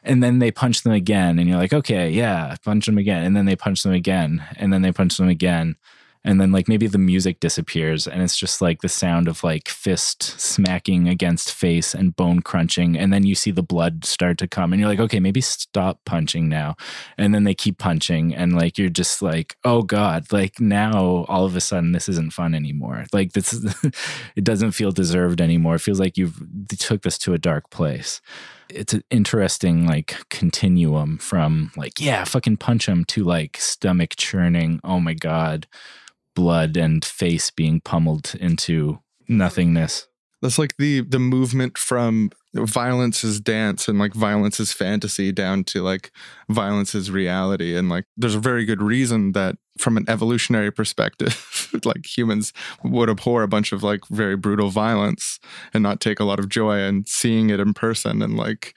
And then they punch them again and you're like, okay, yeah, punch them again. And then they punch them again and then they punch them again. And then like maybe the music disappears and it's just like the sound of like fist smacking against face and bone crunching. And then you see the blood start to come and you're like, okay, maybe stop punching now. And then they keep punching and like, you're just like, oh God, like now all of a sudden this isn't fun anymore. Like this, is, it doesn't feel deserved anymore. It feels like you've took this to a dark place. It's an interesting like continuum from like, yeah, fucking punch him to like stomach churning. Oh my God. Blood and face being pummeled into nothingness. That's like the the movement from violence is dance and like violence is fantasy down to like violence is reality. And like there's a very good reason that from an evolutionary perspective, like humans would abhor a bunch of like very brutal violence and not take a lot of joy in seeing it in person. And like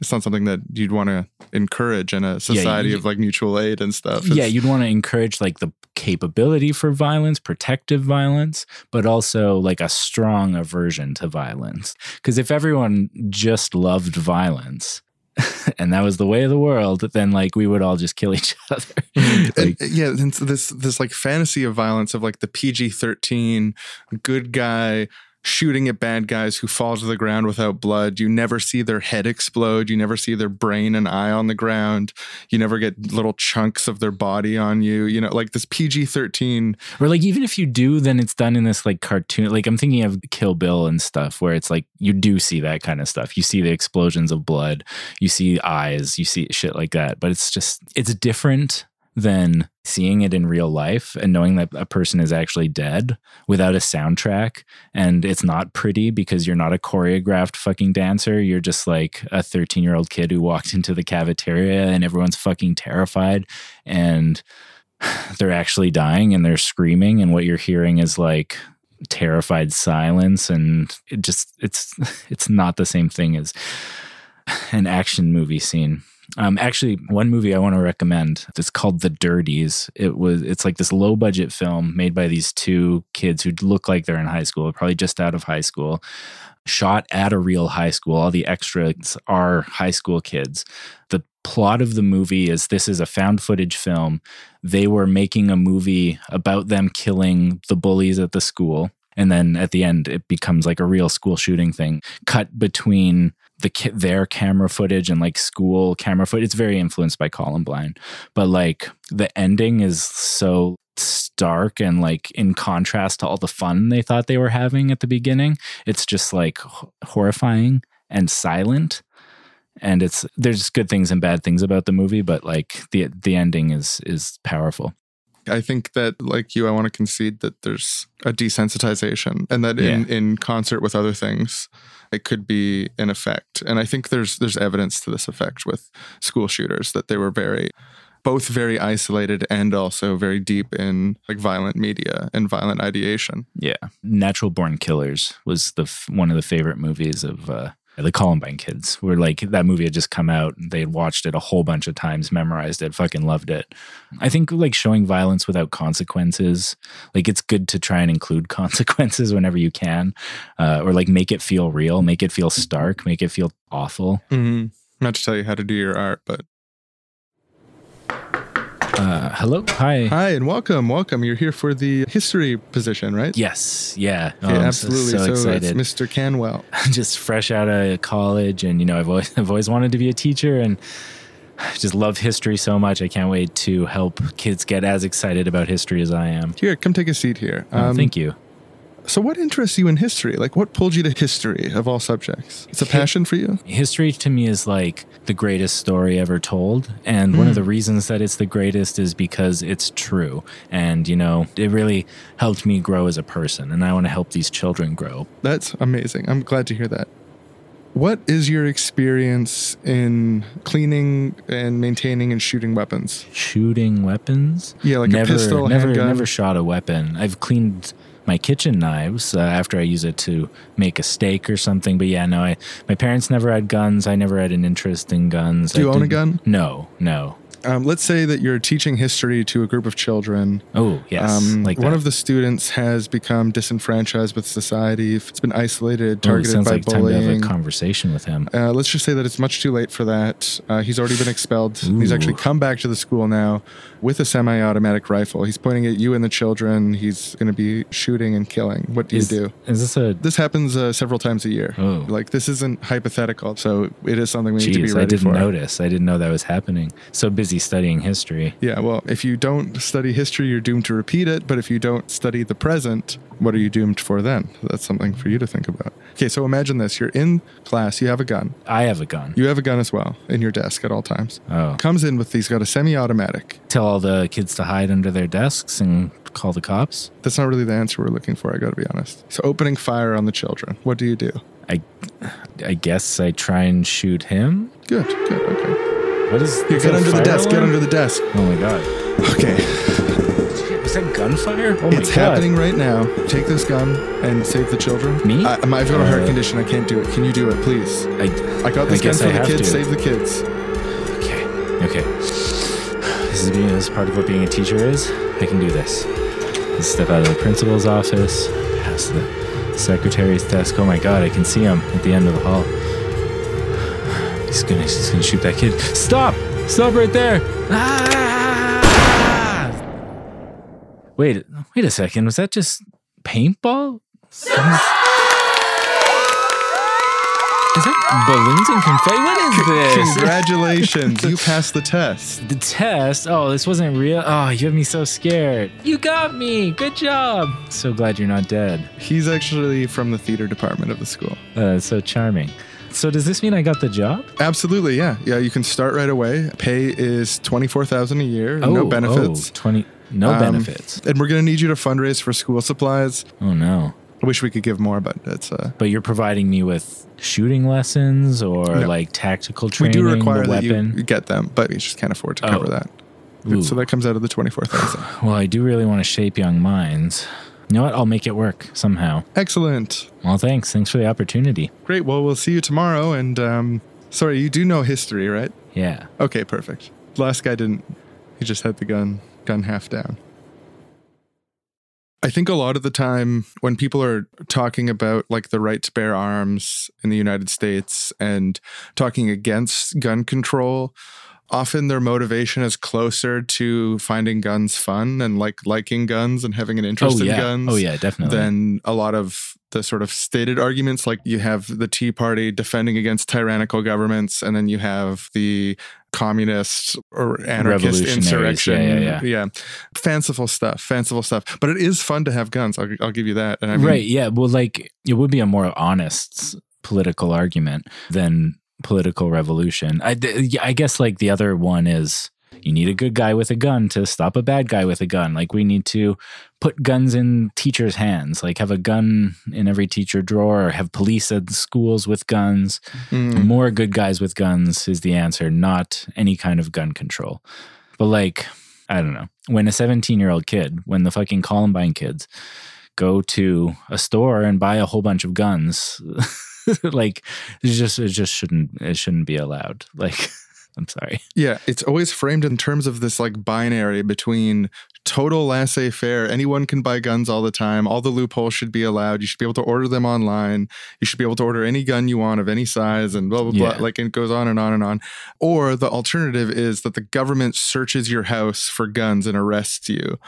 it's not something that you'd want to encourage in a society yeah, you, of like mutual aid and stuff. It's, yeah, you'd want to encourage like the capability for violence, protective violence, but also like a strong aversion to violence. Because if everyone just loved violence and that was the way of the world, then like we would all just kill each other. like, and, yeah, and so this this like fantasy of violence of like the P G thirteen good guy shooting at bad guys who fall to the ground without blood. You never see their head explode. You never see their brain and eye on the ground. You never get little chunks of their body on you. You know, like this P G thirteen. Or like even if you do, then it's done in this like cartoon. Like I'm thinking of Kill Bill and stuff where it's like you do see that kind of stuff. You see the explosions of blood. You see eyes. You see shit like that. But it's just, it's different than seeing it in real life and knowing that a person is actually dead without a soundtrack. And it's not pretty because you're not a choreographed fucking dancer. You're just like a thirteen-year-old kid who walked into the cafeteria and everyone's fucking terrified and they're actually dying and they're screaming. And what you're hearing is like terrified silence. And it just, it's, it's not the same thing as an action movie scene. Um, actually, one movie I want to recommend, it's called The Dirties. It was, it's like this low budget film made by these two kids who look like they're in high school, probably just out of high school, shot at a real high school. All the extras are high school kids. The plot of the movie is this is a found footage film. They were making a movie about them killing the bullies at the school. And then at the end, it becomes like a real school shooting thing, cut between the their camera footage and like school camera footage. It's very influenced by Colin Blind, but like the ending is so stark and like in contrast to all the fun they thought they were having at the beginning. It's just like horrifying and silent. And it's, there's good things and bad things about the movie, but like the the ending is is powerful. I think that, like you, I want to concede that there's a desensitization and that in, yeah. in concert with other things, it could be an effect. And I think there's there's evidence to this effect with school shooters, that they were very, both very isolated and also very deep in like violent media and violent ideation. Yeah. Natural Born Killers was the f- one of the favorite movies of... Uh, The Columbine kids were like, that movie had just come out. They watched it a whole bunch of times, memorized it, fucking loved it. I think like showing violence without consequences, like it's good to try and include consequences whenever you can, uh, or like make it feel real, make it feel stark, make it feel awful. Mm-hmm. Not to tell you how to do your art, but. Uh, hello. Hi. Hi and welcome. Welcome. You're here for the history position, right? Yes. Yeah. Oh, yeah, absolutely. So, so, so that's Mister Canwell. Just fresh out of college and, you know, I've always, I've always wanted to be a teacher and I just love history so much. I can't wait to help kids get as excited about history as I am. Here, come take a seat here. Um, oh, thank you. So what interests you in history? Like what pulled you to history of all subjects? It's a passion for you? History to me is like the greatest story ever told. And mm. one of the reasons that it's the greatest is because it's true. And, you know, it really helped me grow as a person. And I want to help these children grow. That's amazing. I'm glad to hear that. What is your experience in cleaning and maintaining and shooting weapons? Shooting weapons? Yeah, like never, a pistol, never, handgun. Never shot a weapon. I've cleaned my kitchen knives uh, after I use it to make a steak or something. But yeah, no, I, my parents never had guns. I never had an interest in guns. Do you I own didn't, a gun? No, no. Um, let's say that you're teaching history to a group of children. Oh, yes. Um, like one that. of the students has become disenfranchised with society. It's been isolated, targeted oh, by like bullying. It sounds like time to have a conversation with him. Uh, let's just say that it's much too late for that. Uh, he's already been expelled. Ooh. He's actually come back to the school now with a semi-automatic rifle. He's pointing at you and the children. He's going to be shooting and killing. What do is, you do? Is this a... This happens uh, several times a year. Oh. Like, this isn't hypothetical, so it is something we Jeez, need to be ready for. I didn't for. notice. I didn't know that was happening. So busy studying history. Yeah, well, if you don't study history, you're doomed to repeat it. But if you don't study the present, what are you doomed for then? That's something for you to think about. Okay, so imagine this. You're in class. You have a gun. I have a gun. You have a gun as well in your desk at all times. Oh. Comes in with, he's got a semi-automatic. Tell all the kids to hide under their desks and call the cops? That's not really the answer we're looking for, I gotta be honest. So opening fire on the children. What do you do? I, I guess I try and shoot him. Good, good, okay. What is, Here, is get under the desk. Alarm? Get under the desk. Oh, my God. Okay. Is that gunfire? Oh, my it's God. Happening right now. Take this gun and save the children. Me? I, I've got uh, a heart condition. I can't do it. Can you do it, please? I, I got this I gun for I the kids. To. Save the kids. Okay. Okay. This is, being, this is part of what being a teacher is. I can do this. Let's step out of the principal's office, past the secretary's desk. Oh, my God. I can see him at the end of the hall. He's gonna, he's gonna shoot that kid. Stop! Stop right there! Ah! Wait, wait a second. Was that just paintball? Is that balloons and confetti? What is this? Congratulations, you passed the test. The test? Oh, this wasn't real? Oh, you have me so scared. You got me! Good job! So glad you're not dead. He's actually from the theater department of the school. Uh, so charming. So does this mean I got the job? Absolutely, yeah. Yeah, you can start right away. Pay is twenty-four thousand dollars a year, oh, no benefits. Oh, twenty no um, benefits. And we're going to need you to fundraise for school supplies. Oh no. I wish we could give more, but it's uh But you're providing me with shooting lessons or no. like tactical training, we do require the weapon. That you get them, but you just can't afford to oh. cover that. Ooh. So that comes out of the twenty-four thousand dollars. Well, I do really want to shape young minds. You know what? I'll make it work somehow. Excellent. Well, thanks. Thanks for the opportunity. Great. Well, we'll see you tomorrow. And um, sorry, you do know history, right? Yeah. Okay, perfect. The last guy didn't. He just had the gun, gun half down. I think a lot of the time when people are talking about like the right to bear arms in the United States and talking against gun control, often their motivation is closer to finding guns fun and like liking guns and having an interest oh, yeah. in guns. Oh, yeah, definitely. Than a lot of the sort of stated arguments, like you have the Tea Party defending against tyrannical governments, and then you have the communist or anarchist insurrection. Yeah, yeah, yeah. yeah. Fanciful stuff, fanciful stuff. But it is fun to have guns. I'll, I'll give you that. And I mean, right, yeah. Well, like it would be a more honest political argument than political revolution. I, I guess like the other one is you need a good guy with a gun to stop a bad guy with a gun. Like we need to put guns in teachers' hands, like have a gun in every teacher drawer or have police at schools with guns. Mm. More good guys with guns is the answer, not any kind of gun control. But like, I don't know, when a seventeen-year-old kid, when the fucking Columbine kids go to a store and buy a whole bunch of guns, like it just it just shouldn't it shouldn't be allowed. Like I'm sorry. Yeah, it's always framed in terms of this like binary between total laissez-faire, anyone can buy guns all the time, all the loopholes should be allowed, you should be able to order them online, you should be able to order any gun you want of any size and blah, blah, yeah. blah, like it goes on and on and on. Or the alternative is that the government searches your house for guns and arrests you.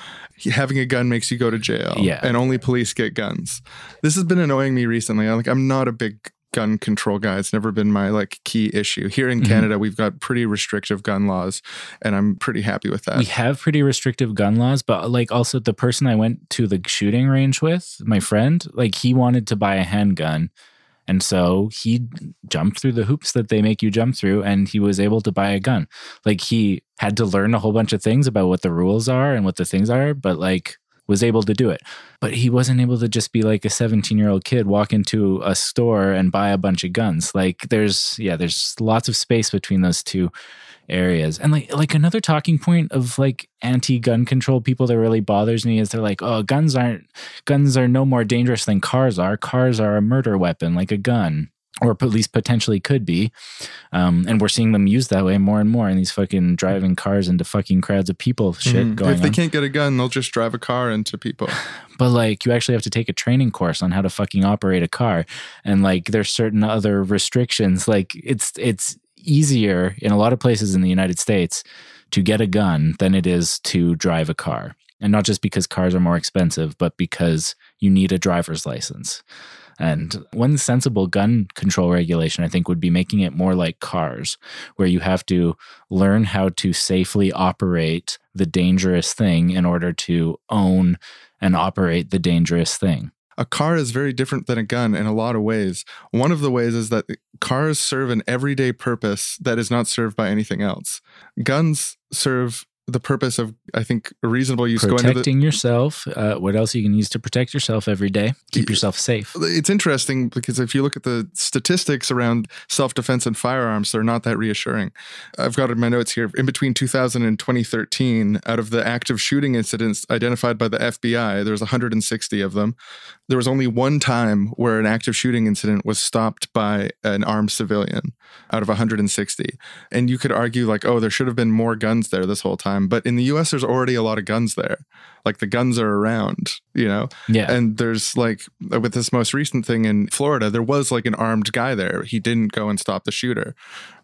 Having a gun makes you go to jail yeah. and only police get guns. This has been annoying me recently. I'm like, I'm not a big gun control guy. It's never been my like key issue. Here in Canada, mm-hmm. we've got pretty restrictive gun laws, and I'm pretty happy with that. We have pretty restrictive gun laws, but like also the person I went to the shooting range with, my friend, like he wanted to buy a handgun. And so he jumped through the hoops that they make you jump through, and he was able to buy a gun. Like he had to learn a whole bunch of things about what the rules are and what the things are, but like was able to do it. But he wasn't able to just be like a seventeen-year-old kid, walk into a store and buy a bunch of guns. Like there's, yeah, there's lots of space between those two areas. And like, like another talking point of like anti-gun control people that really bothers me is they're like, oh, guns aren't, guns are no more dangerous than cars are. Cars are a murder weapon, like a gun. Or at least potentially could be. Um, and we're seeing them used that way more and more in these fucking driving cars into fucking crowds of people shit mm-hmm. going on. If they on. can't get a gun, they'll just drive a car into people. But like you actually have to take a training course on how to fucking operate a car. And like there's certain other restrictions. Like it's it's easier in a lot of places in the United States to get a gun than it is to drive a car. And not just because cars are more expensive, but because you need a driver's license. And one sensible gun control regulation, I think, would be making it more like cars, where you have to learn how to safely operate the dangerous thing in order to own and operate the dangerous thing. A car is very different than a gun in a lot of ways. One of the ways is that cars serve an everyday purpose that is not served by anything else. Guns serve the purpose of, I think, reasonable use. Protecting going to the, yourself. Uh, what else you can use to protect yourself every day? Keep yourself safe. It's interesting because if you look at the statistics around self-defense and firearms, they're not that reassuring. I've got in my notes here, in between two thousand and twenty thirteen, out of the active shooting incidents identified by the F B I, there's one hundred sixty of them. There was only one time where an active shooting incident was stopped by an armed civilian out of one hundred sixty. And you could argue like, oh, there should have been more guns there this whole time. But in the U S, there's already a lot of guns there. Like the guns are around, you know? Yeah. And there's like, with this most recent thing in Florida, there was like an armed guy there. He didn't go and stop the shooter.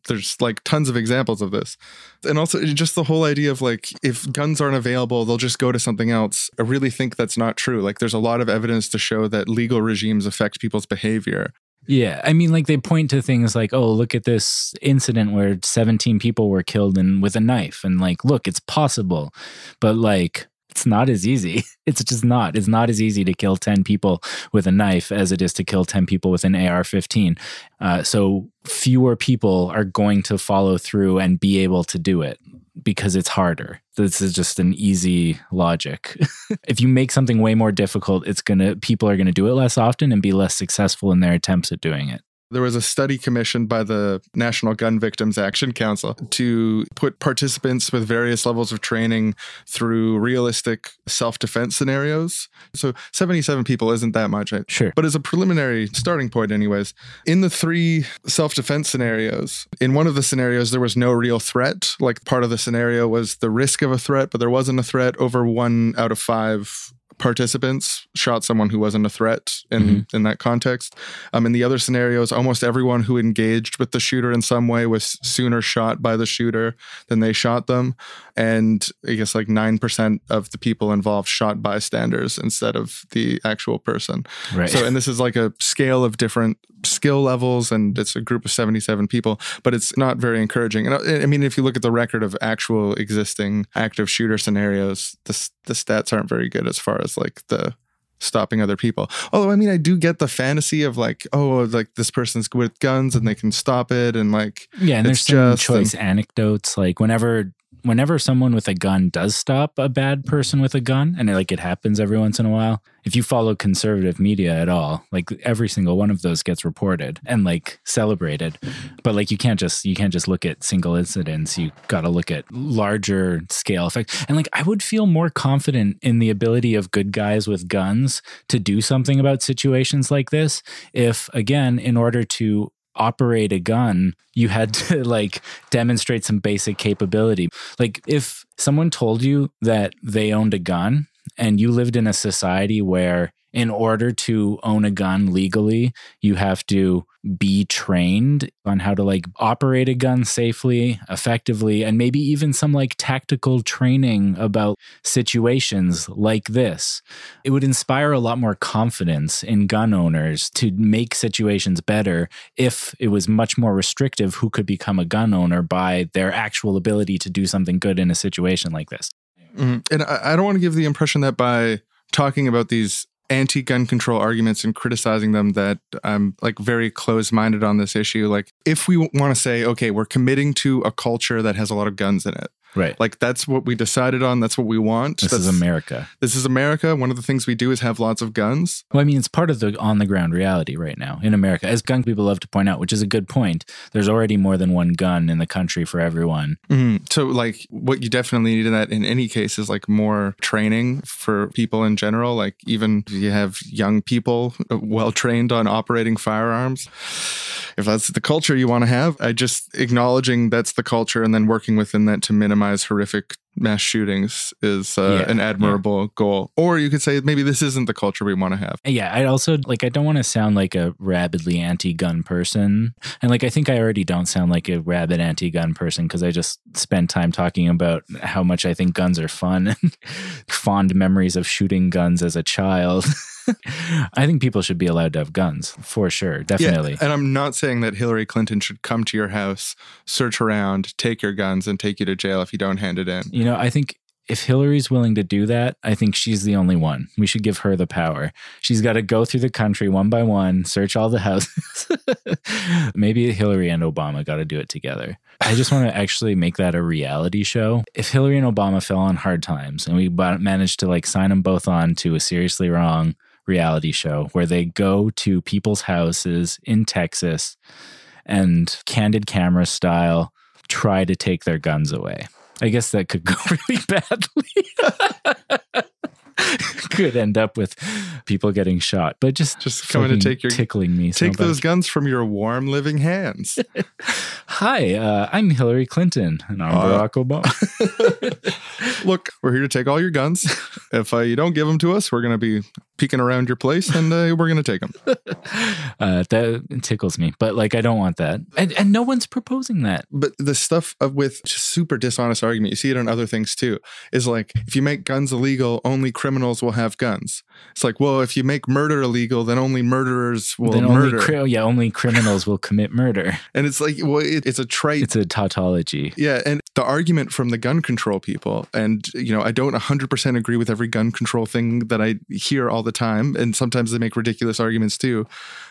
There's like tons of examples of this. And also just the whole idea of like, if guns aren't available, they'll just go to something else. I really think that's not true. Like there's a lot of evidence to show that legal regimes affect people's behavior. Yeah. I mean, like they point to things like, oh, look at this incident where seventeen people were killed and with a knife. And like, look, it's possible. But like, it's not as easy. It's just not. It's not as easy to kill ten people with a knife as it is to kill ten people with an A R fifteen. Uh, so fewer people are going to follow through and be able to do it because it's harder. This is just an easy logic. If you make something way more difficult, it's gonna people are going to do it less often and be less successful in their attempts at doing it. There was a study commissioned by the National Gun Victims Action Council to put participants with various levels of training through realistic self-defense scenarios. So seventy-seven people isn't that much. Right? Sure. But as a preliminary starting point anyways, in the three self-defense scenarios, in one of the scenarios, there was no real threat. Like part of the scenario was the risk of a threat, but there wasn't a threat. Over one out of five participants shot someone who wasn't a threat in, mm-hmm. in that context. Um, in the other scenarios, almost everyone who engaged with the shooter in some way was sooner shot by the shooter than they shot them. And I guess like nine percent of the people involved shot bystanders instead of the actual person. Right. So, and this is like a scale of different skill levels, and it's a group of seventy-seven people, but it's not very encouraging. And I, I mean, if you look at the record of actual existing active shooter scenarios, the, the stats aren't very good as far as like the stopping other people. Although, I mean, I do get the fantasy of like, oh, like this person's with guns and they can stop it. And like, yeah, and it's there's just some choice and, anecdotes. Like whenever, whenever someone with a gun does stop a bad person with a gun, and it, like it happens every once in a while, if you follow conservative media at all, like every single one of those gets reported and like celebrated. But like you can't just you can't just look at single incidents. You got to look at larger scale effects. And like I would feel more confident in the ability of good guys with guns to do something about situations like this if, again, in order to operate a gun, you had to like demonstrate some basic capability. Like if someone told you that they owned a gun, and you lived in a society where in order to own a gun legally, you have to be trained on how to like operate a gun safely, effectively, and maybe even some like tactical training about situations like this. It would inspire a lot more confidence in gun owners to make situations better if it was much more restrictive who could become a gun owner by their actual ability to do something good in a situation like this. Mm-hmm. And I, I don't want to give the impression that by talking about these anti-gun control arguments and criticizing them that I'm like very close-minded on this issue. Like if we want to say, okay, we're committing to a culture that has a lot of guns in it, Right. Like, that's what we decided on. That's what we want. This that's, is America. This is America. One of the things we do is have lots of guns. Well, I mean, it's part of the on-the-ground reality right now in America. As gun people love to point out, which is a good point, there's already more than one gun in the country for everyone. Mm-hmm. So, like, what you definitely need in that in any case is, like, more training for people in general. Like, even if you have young people well-trained on operating firearms, if that's the culture you want to have, I just acknowledging that's the culture and then working within that to minimize horrific mass shootings is uh, yeah, an admirable yeah. goal. Or you could say maybe this isn't the culture we want to have. Yeah, I also, like, I don't want to sound like a rabidly anti-gun person. And, like, I think I already don't sound like a rabid anti-gun person because I just spent time talking about how much I think guns are fun and fond memories of shooting guns as a child. I think people should be allowed to have guns, for sure, definitely. Yeah, and I'm not saying that Hillary Clinton should come to your house, search around, take your guns, and take you to jail if you don't hand it in. You know, I think if Hillary's willing to do that, I think she's the only one. We should give her the power. She's got to go through the country one by one, search all the houses. Maybe Hillary and Obama got to do it together. I just want to actually make that a reality show. If Hillary and Obama fell on hard times and we managed to, like, sign them both on to a Seriously Wrong reality show where they go to people's houses in Texas and candid camera style try to take their guns away. I guess that could go really badly. Could end up with people getting shot, but just, just coming to take your tickling me. Take so those guns from your warm living hands. Hi, uh, I'm Hillary Clinton, and I'm uh, Barack Obama. Look, we're here to take all your guns. If uh, you don't give them to us, we're going to be peeking around your place, and uh, we're going to take them. Uh, that tickles me, but, like, I don't want that, and and no one's proposing that. But the stuff of with just super dishonest argument, you see it on other things too. Is like, if you make guns illegal, only criminals will have guns. It's like, well, if you make murder illegal, then only murderers will then murder. Only cri- yeah, only criminals will commit murder. And it's like, well, it, it's a trite. It's a tautology. Yeah, and the argument from the gun control people, and, you know, I don't one hundred percent agree with every gun control thing that I hear all the time, and sometimes they make ridiculous arguments too,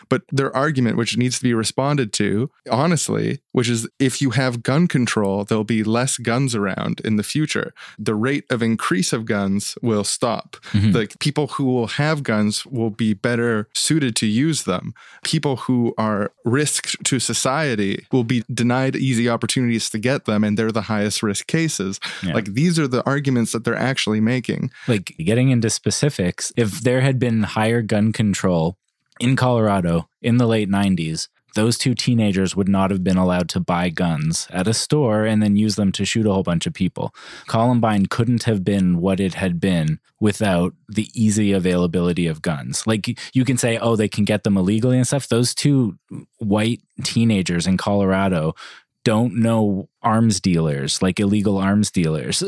but their argument, which needs to be responded to, honestly, which is if you have gun control, there'll be less guns around in the future. The rate of increase of guns will stop. Mm-hmm. Like, people who will have guns will be better suited to use them. People who are risked to society will be denied easy opportunities to get them, and they're the highest risk cases. Yeah. Like, these are the arguments that they're actually making. Like, getting into specifics, if there had been higher gun control in Colorado in the late nineties, those two teenagers would not have been allowed to buy guns at a store and then use them to shoot a whole bunch of people. Columbine couldn't have been what it had been without the easy availability of guns. Like, you can say, oh, they can get them illegally and stuff. Those two white teenagers in Colorado don't know arms dealers, like illegal arms dealers.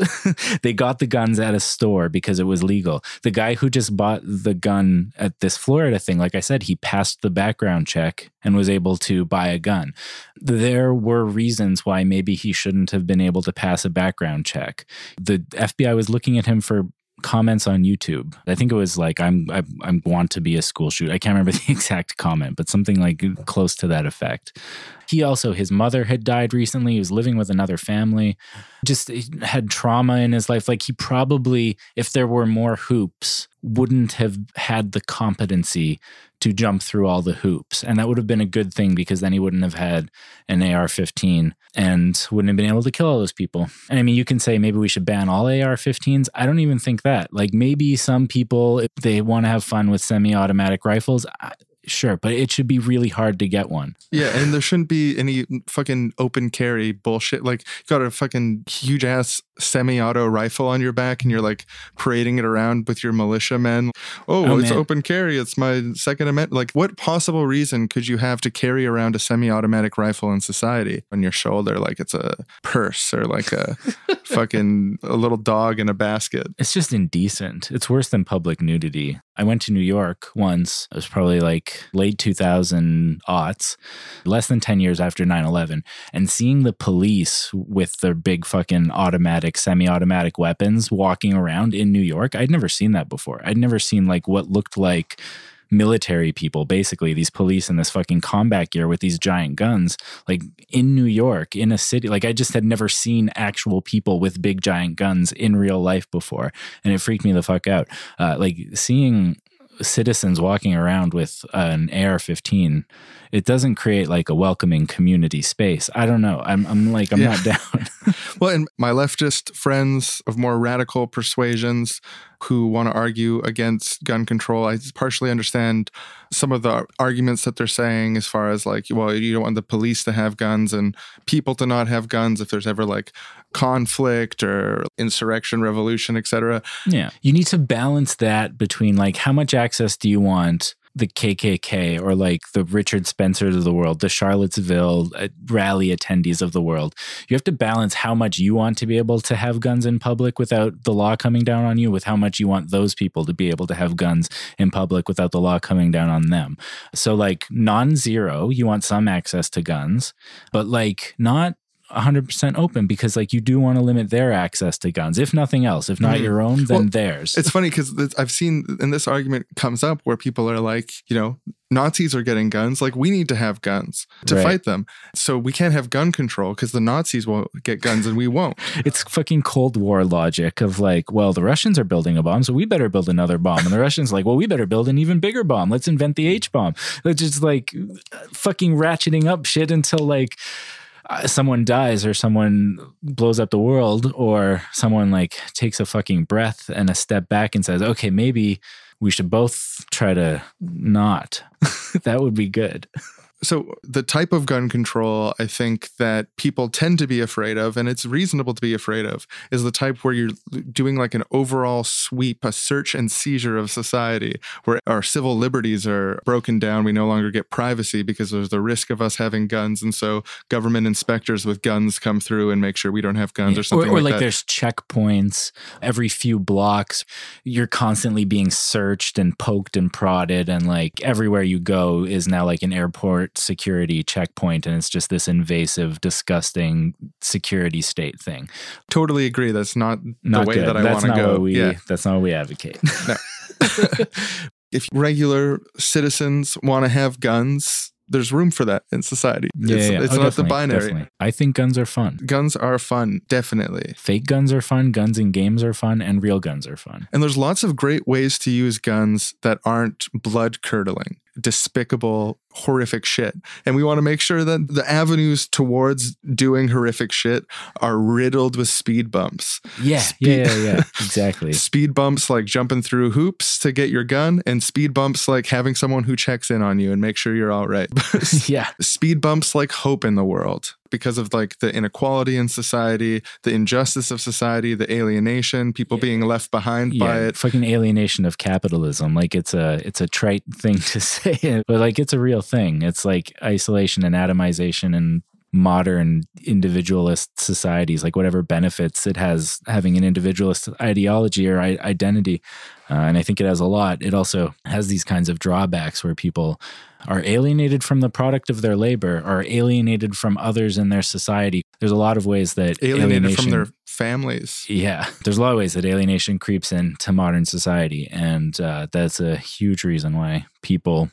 They got the guns at a store because it was legal. The guy who just bought the gun at this Florida thing, like I said, he passed the background check and was able to buy a gun. There were reasons why maybe he shouldn't have been able to pass a background check. The F B I was looking at him for comments on YouTube. I think it was like, I'm, I, I want to be a school shooter. I can't remember the exact comment, but something like close to that effect. He also, his mother had died recently. He was living with another family, just had trauma in his life. Like, he probably, if there were more hoops, wouldn't have had the competency to jump through all the hoops. And that would have been a good thing because then he wouldn't have had an A R fifteen and wouldn't have been able to kill all those people. And I mean, you can say maybe we should ban all A R fifteens. I don't even think that. Like, maybe some people, if they want to have fun with semi-automatic rifles, I, sure, but it should be really hard to get one. Yeah, and there shouldn't be any fucking open carry bullshit. Like, you got a fucking huge-ass semi-auto rifle on your back, and you're, like, parading it around with your militia men. Oh, oh it's man. Open carry. It's my Second Amendment. Like, what possible reason could you have to carry around a semi-automatic rifle in society on your shoulder? Like, it's a purse or, like, a fucking a little dog in a basket. It's just indecent. It's worse than public nudity. I went to New York once. It was probably, like, late two thousand aughts, less than ten years after nine eleven, and seeing the police with their big fucking automatic, semi-automatic weapons walking around in New York, I'd never seen that before. I'd never seen, like, what looked like military people, basically, these police in this fucking combat gear with these giant guns, like in New York, in a city. Like, I just had never seen actual people with big giant guns in real life before, and it freaked me the fuck out. Uh, like, seeing citizens walking around with an A R fifteen, it doesn't create like a welcoming community space. I don't know. I'm, I'm like, I'm yeah. not down. Well, and my leftist friends of more radical persuasions who want to argue against gun control, I partially understand some of the arguments that they're saying as far as like, well, you don't want the police to have guns and people to not have guns if there's ever like conflict or insurrection, revolution, et cetera. Yeah. You need to balance that between like, how much access do you want the K K K or like the Richard Spencers of the world, the Charlottesville rally attendees of the world. You have to balance how much you want to be able to have guns in public without the law coming down on you with how much you want those people to be able to have guns in public without the law coming down on them. So like non-zero, you want some access to guns, but like not one hundred percent open, because like you do want to limit their access to guns, if nothing else. If not mm. your own, then well, theirs. It's funny because I've seen, and this argument comes up where people are like, you know, Nazis are getting guns. Like, we need to have guns to right. fight them. So we can't have gun control because the Nazis will get guns and we won't. It's fucking Cold War logic of like, well, the Russians are building a bomb, so we better build another bomb. And the Russians like, well, we better build an even bigger bomb. Let's invent the H bomb. It's just like fucking ratcheting up shit until like someone dies or someone blows up the world or someone like takes a fucking breath and a step back and says, okay, maybe we should both try to not. That would be good. So the type of gun control I think that people tend to be afraid of, and it's reasonable to be afraid of, is the type where you're doing like an overall sweep, a search and seizure of society, where our civil liberties are broken down. We no longer get privacy because there's the risk of us having guns. And so government inspectors with guns come through and make sure we don't have guns yeah. or something or, or like, like that. Or like there's checkpoints every few blocks. You're constantly being searched and poked and prodded, and like everywhere you go is now like an airport security checkpoint, and it's just this invasive, disgusting security state thing. Totally agree. That's not, not the way good. that I want to go. We, yeah. That's not what we advocate. No. If regular citizens want to have guns, there's room for that in society. Yeah, it's yeah. it's oh, not the binary. Definitely. I think guns are fun. Guns are fun, definitely. Fake guns are fun, guns in games are fun, and real guns are fun. And there's lots of great ways to use guns that aren't blood-curdling, despicable, horrific shit. And we want to make sure that the avenues towards doing horrific shit are riddled with speed bumps. Yeah, speed, yeah, yeah, yeah. Exactly. Speed bumps like jumping through hoops to get your gun, and speed bumps like having someone who checks in on you and make sure you're all right. Yeah. Speed bumps like hope in the world. Because of like the inequality in society, the injustice of society, the alienation, people yeah. being left behind yeah. by it. Fucking alienation of capitalism. Like it's a it's a trite thing to say, but like it's a real thing. It's like isolation and atomization and modern individualist societies, like whatever benefits it has having an individualist ideology or I- identity. Uh, and I think it has a lot. It also has these kinds of drawbacks where people are alienated from the product of their labor, are alienated from others in their society. There's a lot of ways that alienated from their families. Yeah. There's a lot of ways that alienation creeps into modern society. And uh, that's a huge reason why people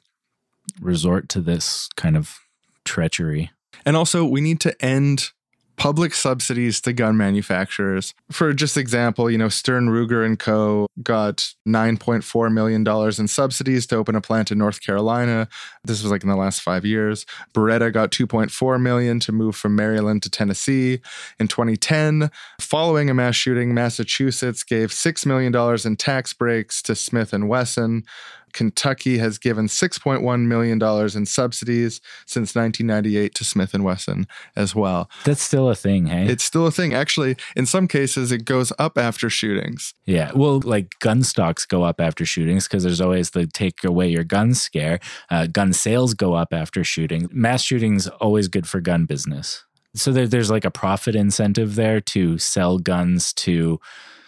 resort to this kind of treachery. And also, we need to end public subsidies to gun manufacturers. For just example, you know, Stern Ruger and Co. got nine point four million dollars in subsidies to open a plant in North Carolina. This was like in the last five years. Beretta got two point four million dollars to move from Maryland to Tennessee. In twenty ten, following a mass shooting, Massachusetts gave six million dollars in tax breaks to Smith and Wesson. Kentucky has given six point one million dollars in subsidies since nineteen ninety-eight to Smith and Wesson as well. That's still a thing, hey? It's still a thing. Actually, in some cases, it goes up after shootings. Yeah. Well, like gun stocks go up after shootings because there's always the take away your gun scare. Uh, gun sales go up after shooting. Mass shootings always good for gun business. So there, there's like a profit incentive there to sell guns to...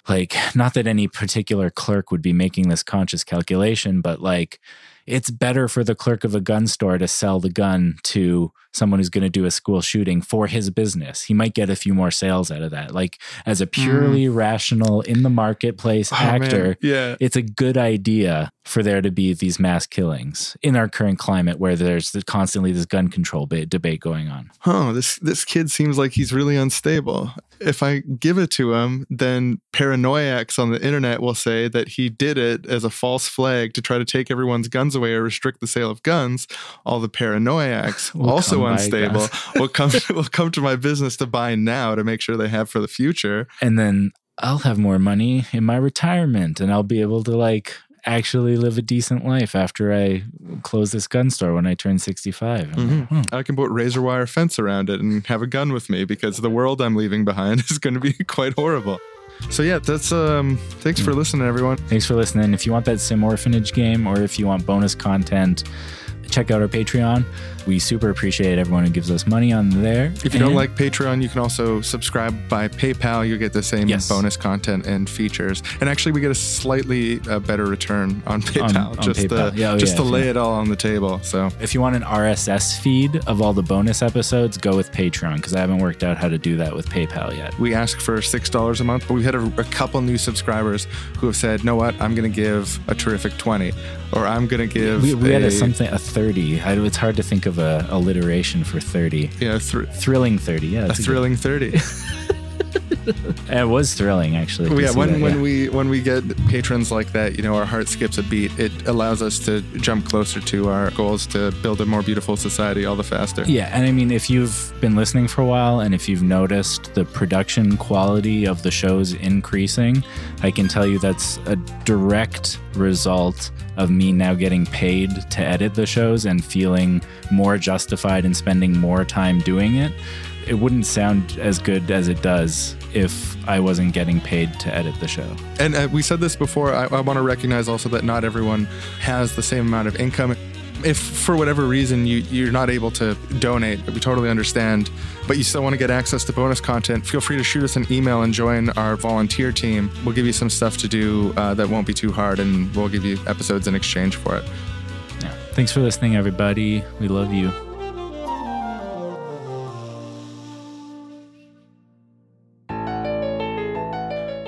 Like, not that any particular clerk would be making this conscious calculation, but like, it's better for the clerk of a gun store to sell the gun to someone who's going to do a school shooting for his business. He might get a few more sales out of that. Like, as a purely mm. rational in the marketplace oh, actor, yeah. it's a good idea for there to be these mass killings in our current climate where there's constantly this gun control debate going on. Huh, this, this kid seems like he's really unstable. If I give it to him, then paranoiacs on the internet will say that he did it as a false flag to try to take everyone's guns away or restrict the sale of guns. All the paranoiacs, we'll also unstable, will come will come to my business to buy now to make sure they have for the future. And then I'll have more money in my retirement and I'll be able to like actually live a decent life after I close this gun store when I turn sixty-five. Mm-hmm. Like, hmm. I can put razor wire fence around it and have a gun with me because the world I'm leaving behind is going to be quite horrible. So yeah, that's um thanks for listening, everyone. Thanks for listening. If you want that Sim Orphanage game or if you want bonus content, check out our Patreon. We super appreciate everyone who gives us money on there. If you and don't like Patreon, you can also subscribe by PayPal. You'll get the same yes. bonus content and features. And actually, we get a slightly uh, better return on PayPal, on, on just, PayPal. To, yeah, oh, just yeah, to lay yeah. it all on the table. So if you want an R S S feed of all the bonus episodes, go with Patreon, because I haven't worked out how to do that with PayPal yet. We ask for six dollars a month, but we've had a, a couple new subscribers who have said, know what, I'm going to give a terrific twenty, or I'm going to give we, we a... had a, something, a thirty. I, it's hard to think of a alliteration for thirty. Yeah, thr- thrilling thirty. Yeah, a thrilling thirty. It was thrilling, actually. Well, yeah, when that, when yeah. we when we get patrons like that, you know, our heart skips a beat. It allows us to jump closer to our goals to build a more beautiful society all the faster. Yeah, and I mean, if you've been listening for a while and if you've noticed the production quality of the shows increasing, I can tell you that's a direct result of me now getting paid to edit the shows and feeling more justified in spending more time doing it. It wouldn't sound as good as it does if I wasn't getting paid to edit the show. And uh, we said this before, I, I want to recognize also that not everyone has the same amount of income. If for whatever reason you, you're not able to donate, we totally understand, but you still want to get access to bonus content, feel free to shoot us an email and join our volunteer team. We'll give you some stuff to do uh, that won't be too hard, and we'll give you episodes in exchange for it. Yeah. Thanks for listening, everybody. We love you.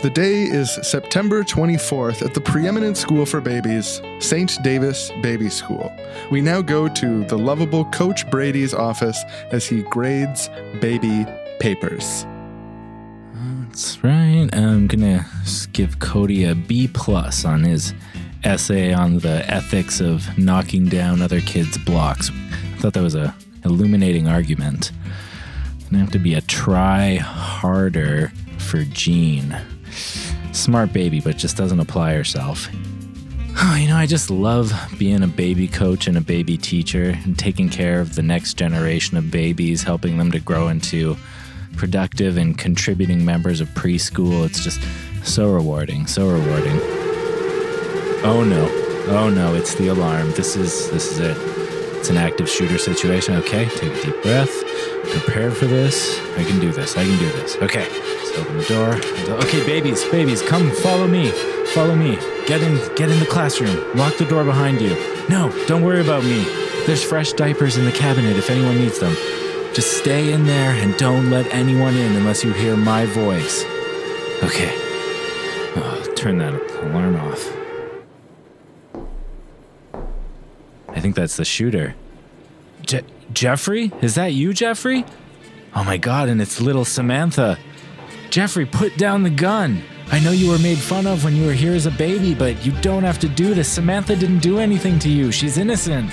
The day is September twenty-fourth at the preeminent school for babies, Saint Davis Baby School. We now go to the lovable Coach Brady's office as he grades baby papers. That's right. I'm going to give Cody a B plus on his essay on the ethics of knocking down other kids' blocks. I thought that was an illuminating argument. It's going to have to be a try harder for Jean. Smart baby, but just doesn't apply herself. Oh, you know, I just love being a baby coach and a baby teacher and taking care of the next generation of babies, helping them to grow into productive and contributing members of preschool. It's just so rewarding, so rewarding. Oh no, oh no, it's the alarm. This is, this is it. It's an active shooter situation. Okay, take a deep breath. Prepare for this. I can do this. I can do this. Okay. Let's open the door. Okay, babies, babies, come follow me. Follow me. Get in get in the classroom. Lock the door behind you. No, don't worry about me. There's fresh diapers in the cabinet if anyone needs them. Just stay in there and don't let anyone in unless you hear my voice. Okay. Oh, turn that alarm off. I think that's the shooter. Je- Jeffrey? Is that you, Jeffrey? Oh my God, and it's little Samantha. Jeffrey, put down the gun. I know you were made fun of when you were here as a baby, but you don't have to do this. Samantha didn't do anything to you. She's innocent.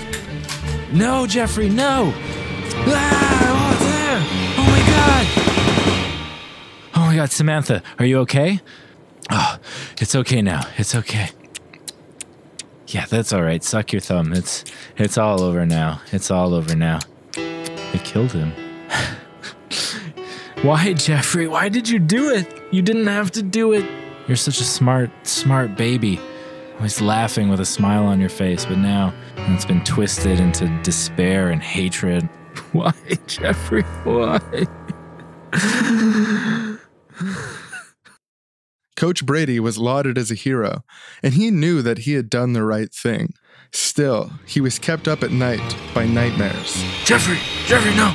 No, Jeffrey, no. Ah, oh, there. Oh my God. Oh my God, Samantha, are you okay? Oh, it's okay now. It's okay. Yeah, that's all right. Suck your thumb. It's it's all over now. It's all over now. They killed him. Why, Jeffrey? Why did you do it? You didn't have to do it. You're such a smart, smart baby. Always laughing with a smile on your face, but now it's been twisted into despair and hatred. Why, Jeffrey? Why? Coach Brady was lauded as a hero, and he knew that he had done the right thing. Still, he was kept up at night by nightmares. Jeffrey! Jeffrey, no!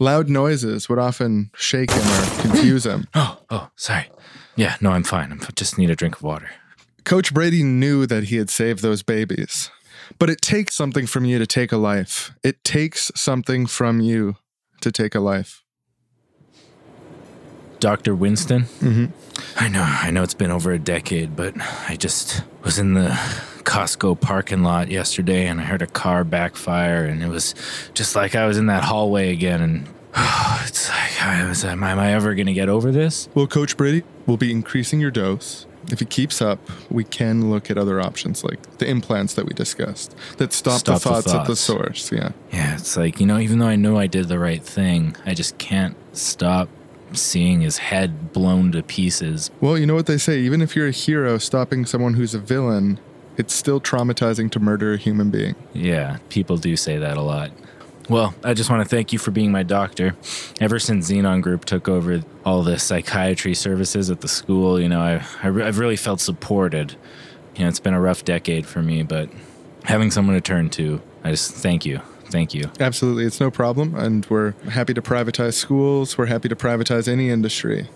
Loud noises would often shake him or confuse him. Oh, oh, sorry. Yeah, no, I'm fine. I just need a drink of water. Coach Brady knew that he had saved those babies. But it takes something from you to take a life. It takes something from you to take a life. Doctor Winston? Mm-hmm. I know, I know it's been over a decade, but I just was in the Costco parking lot yesterday and I heard a car backfire and it was just like I was in that hallway again and oh, it's like, I was, am I ever going to get over this? Well, Coach Brady, we'll be increasing your dose. If it keeps up, we can look at other options like the implants that we discussed that stop, stop the, thoughts the thoughts at the source. Yeah. Yeah. It's like, you know, even though I know I did the right thing, I just can't stop seeing his head blown to pieces. Well, you know what they say, even if you're a hero stopping someone who's a villain, it's still traumatizing to murder a human being. Yeah, people do say that a lot. Well, I just want to thank you for being my doctor. Ever since Xenon Group took over all the psychiatry services at the school, you know, I, I re- I've really felt supported. You know, it's been a rough decade for me, but having someone to turn to, I just thank you. Thank you. Absolutely. It's no problem. And we're happy to privatize schools. We're happy to privatize any industry.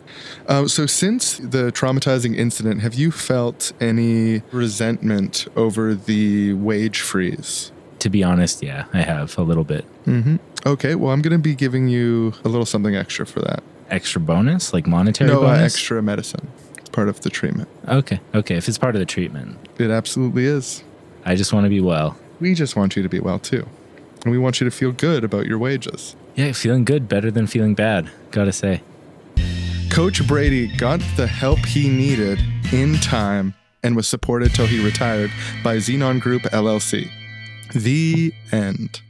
Uh, so since the traumatizing incident, have you felt any resentment over the wage freeze? To be honest, yeah, I have a little bit. Mm-hmm. Okay. Well, I'm going to be giving you a little something extra for that. Extra bonus? Like monetary no, bonus? No, uh, extra medicine. It's part of the treatment. Okay. Okay. If it's part of the treatment. It absolutely is. I just want to be well. We just want you to be well, too. And we want you to feel good about your wages. Yeah, feeling good better than feeling bad, gotta say. Coach Brady got the help he needed in time and was supported till he retired by Xenon Group, L L C. The end.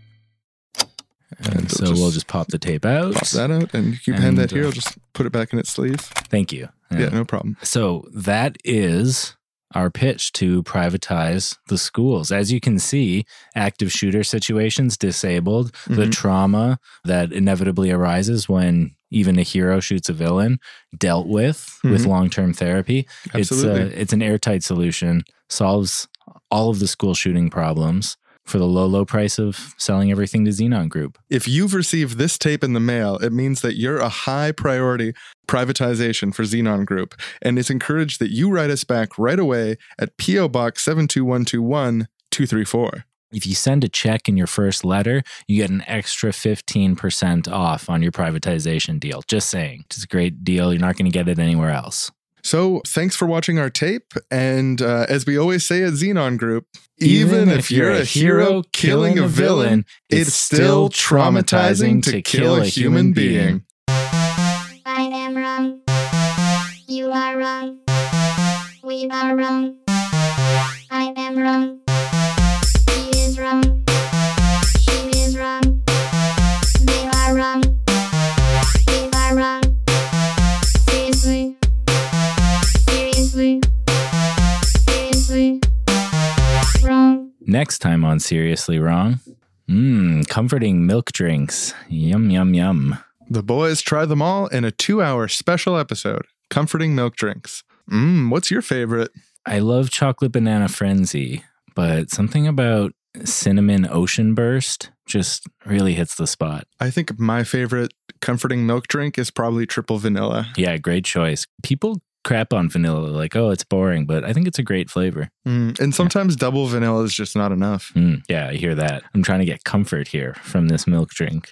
And, and so just we'll just pop the tape out. Pop that out, and you can hand that here. I'll just put it back in its sleeve. Thank you. Yeah, yeah, no problem. So that is our pitch to privatize the schools. As you can see, active shooter situations, disabled, mm-hmm. the trauma that inevitably arises when even a hero shoots a villain, dealt with mm-hmm. with long-term therapy. Absolutely. It's, a, it's an airtight solution, solves all of the school shooting problems for the low, low price of selling everything to Xenon Group. If you've received this tape in the mail, it means that you're a high priority privatization for Xenon Group. And it's encouraged that you write us back right away at P O Box seven two one two one, two three four. If you send a check in your first letter, you get an extra fifteen percent off on your privatization deal. Just saying. It's a great deal. You're not going to get it anywhere else. So thanks for watching our tape. And uh, as we always say at Xenon Group, even, even if you're, you're a hero, hero killing a villain, it's still traumatizing to kill a human being. I am wrong. You are wrong. We are wrong. I am wrong. He is wrong. She is wrong. They are wrong. They are wrong. Seriously. Seriously. Seriously. Wrong. Next time on Seriously Wrong. Mmm, comforting milk drinks. Yum, yum, yum. The boys try them all in a two-hour special episode, Comforting Milk Drinks. Mmm, what's your favorite? I love Chocolate Banana Frenzy, but something about Cinnamon Ocean Burst just really hits the spot. I think my favorite comforting milk drink is probably Triple Vanilla. Yeah, great choice. People crap on vanilla, like, oh, it's boring, but I think it's a great flavor. Mm, and sometimes yeah. double vanilla is just not enough. Mm, yeah, I hear that. I'm trying to get comfort here from this milk drink.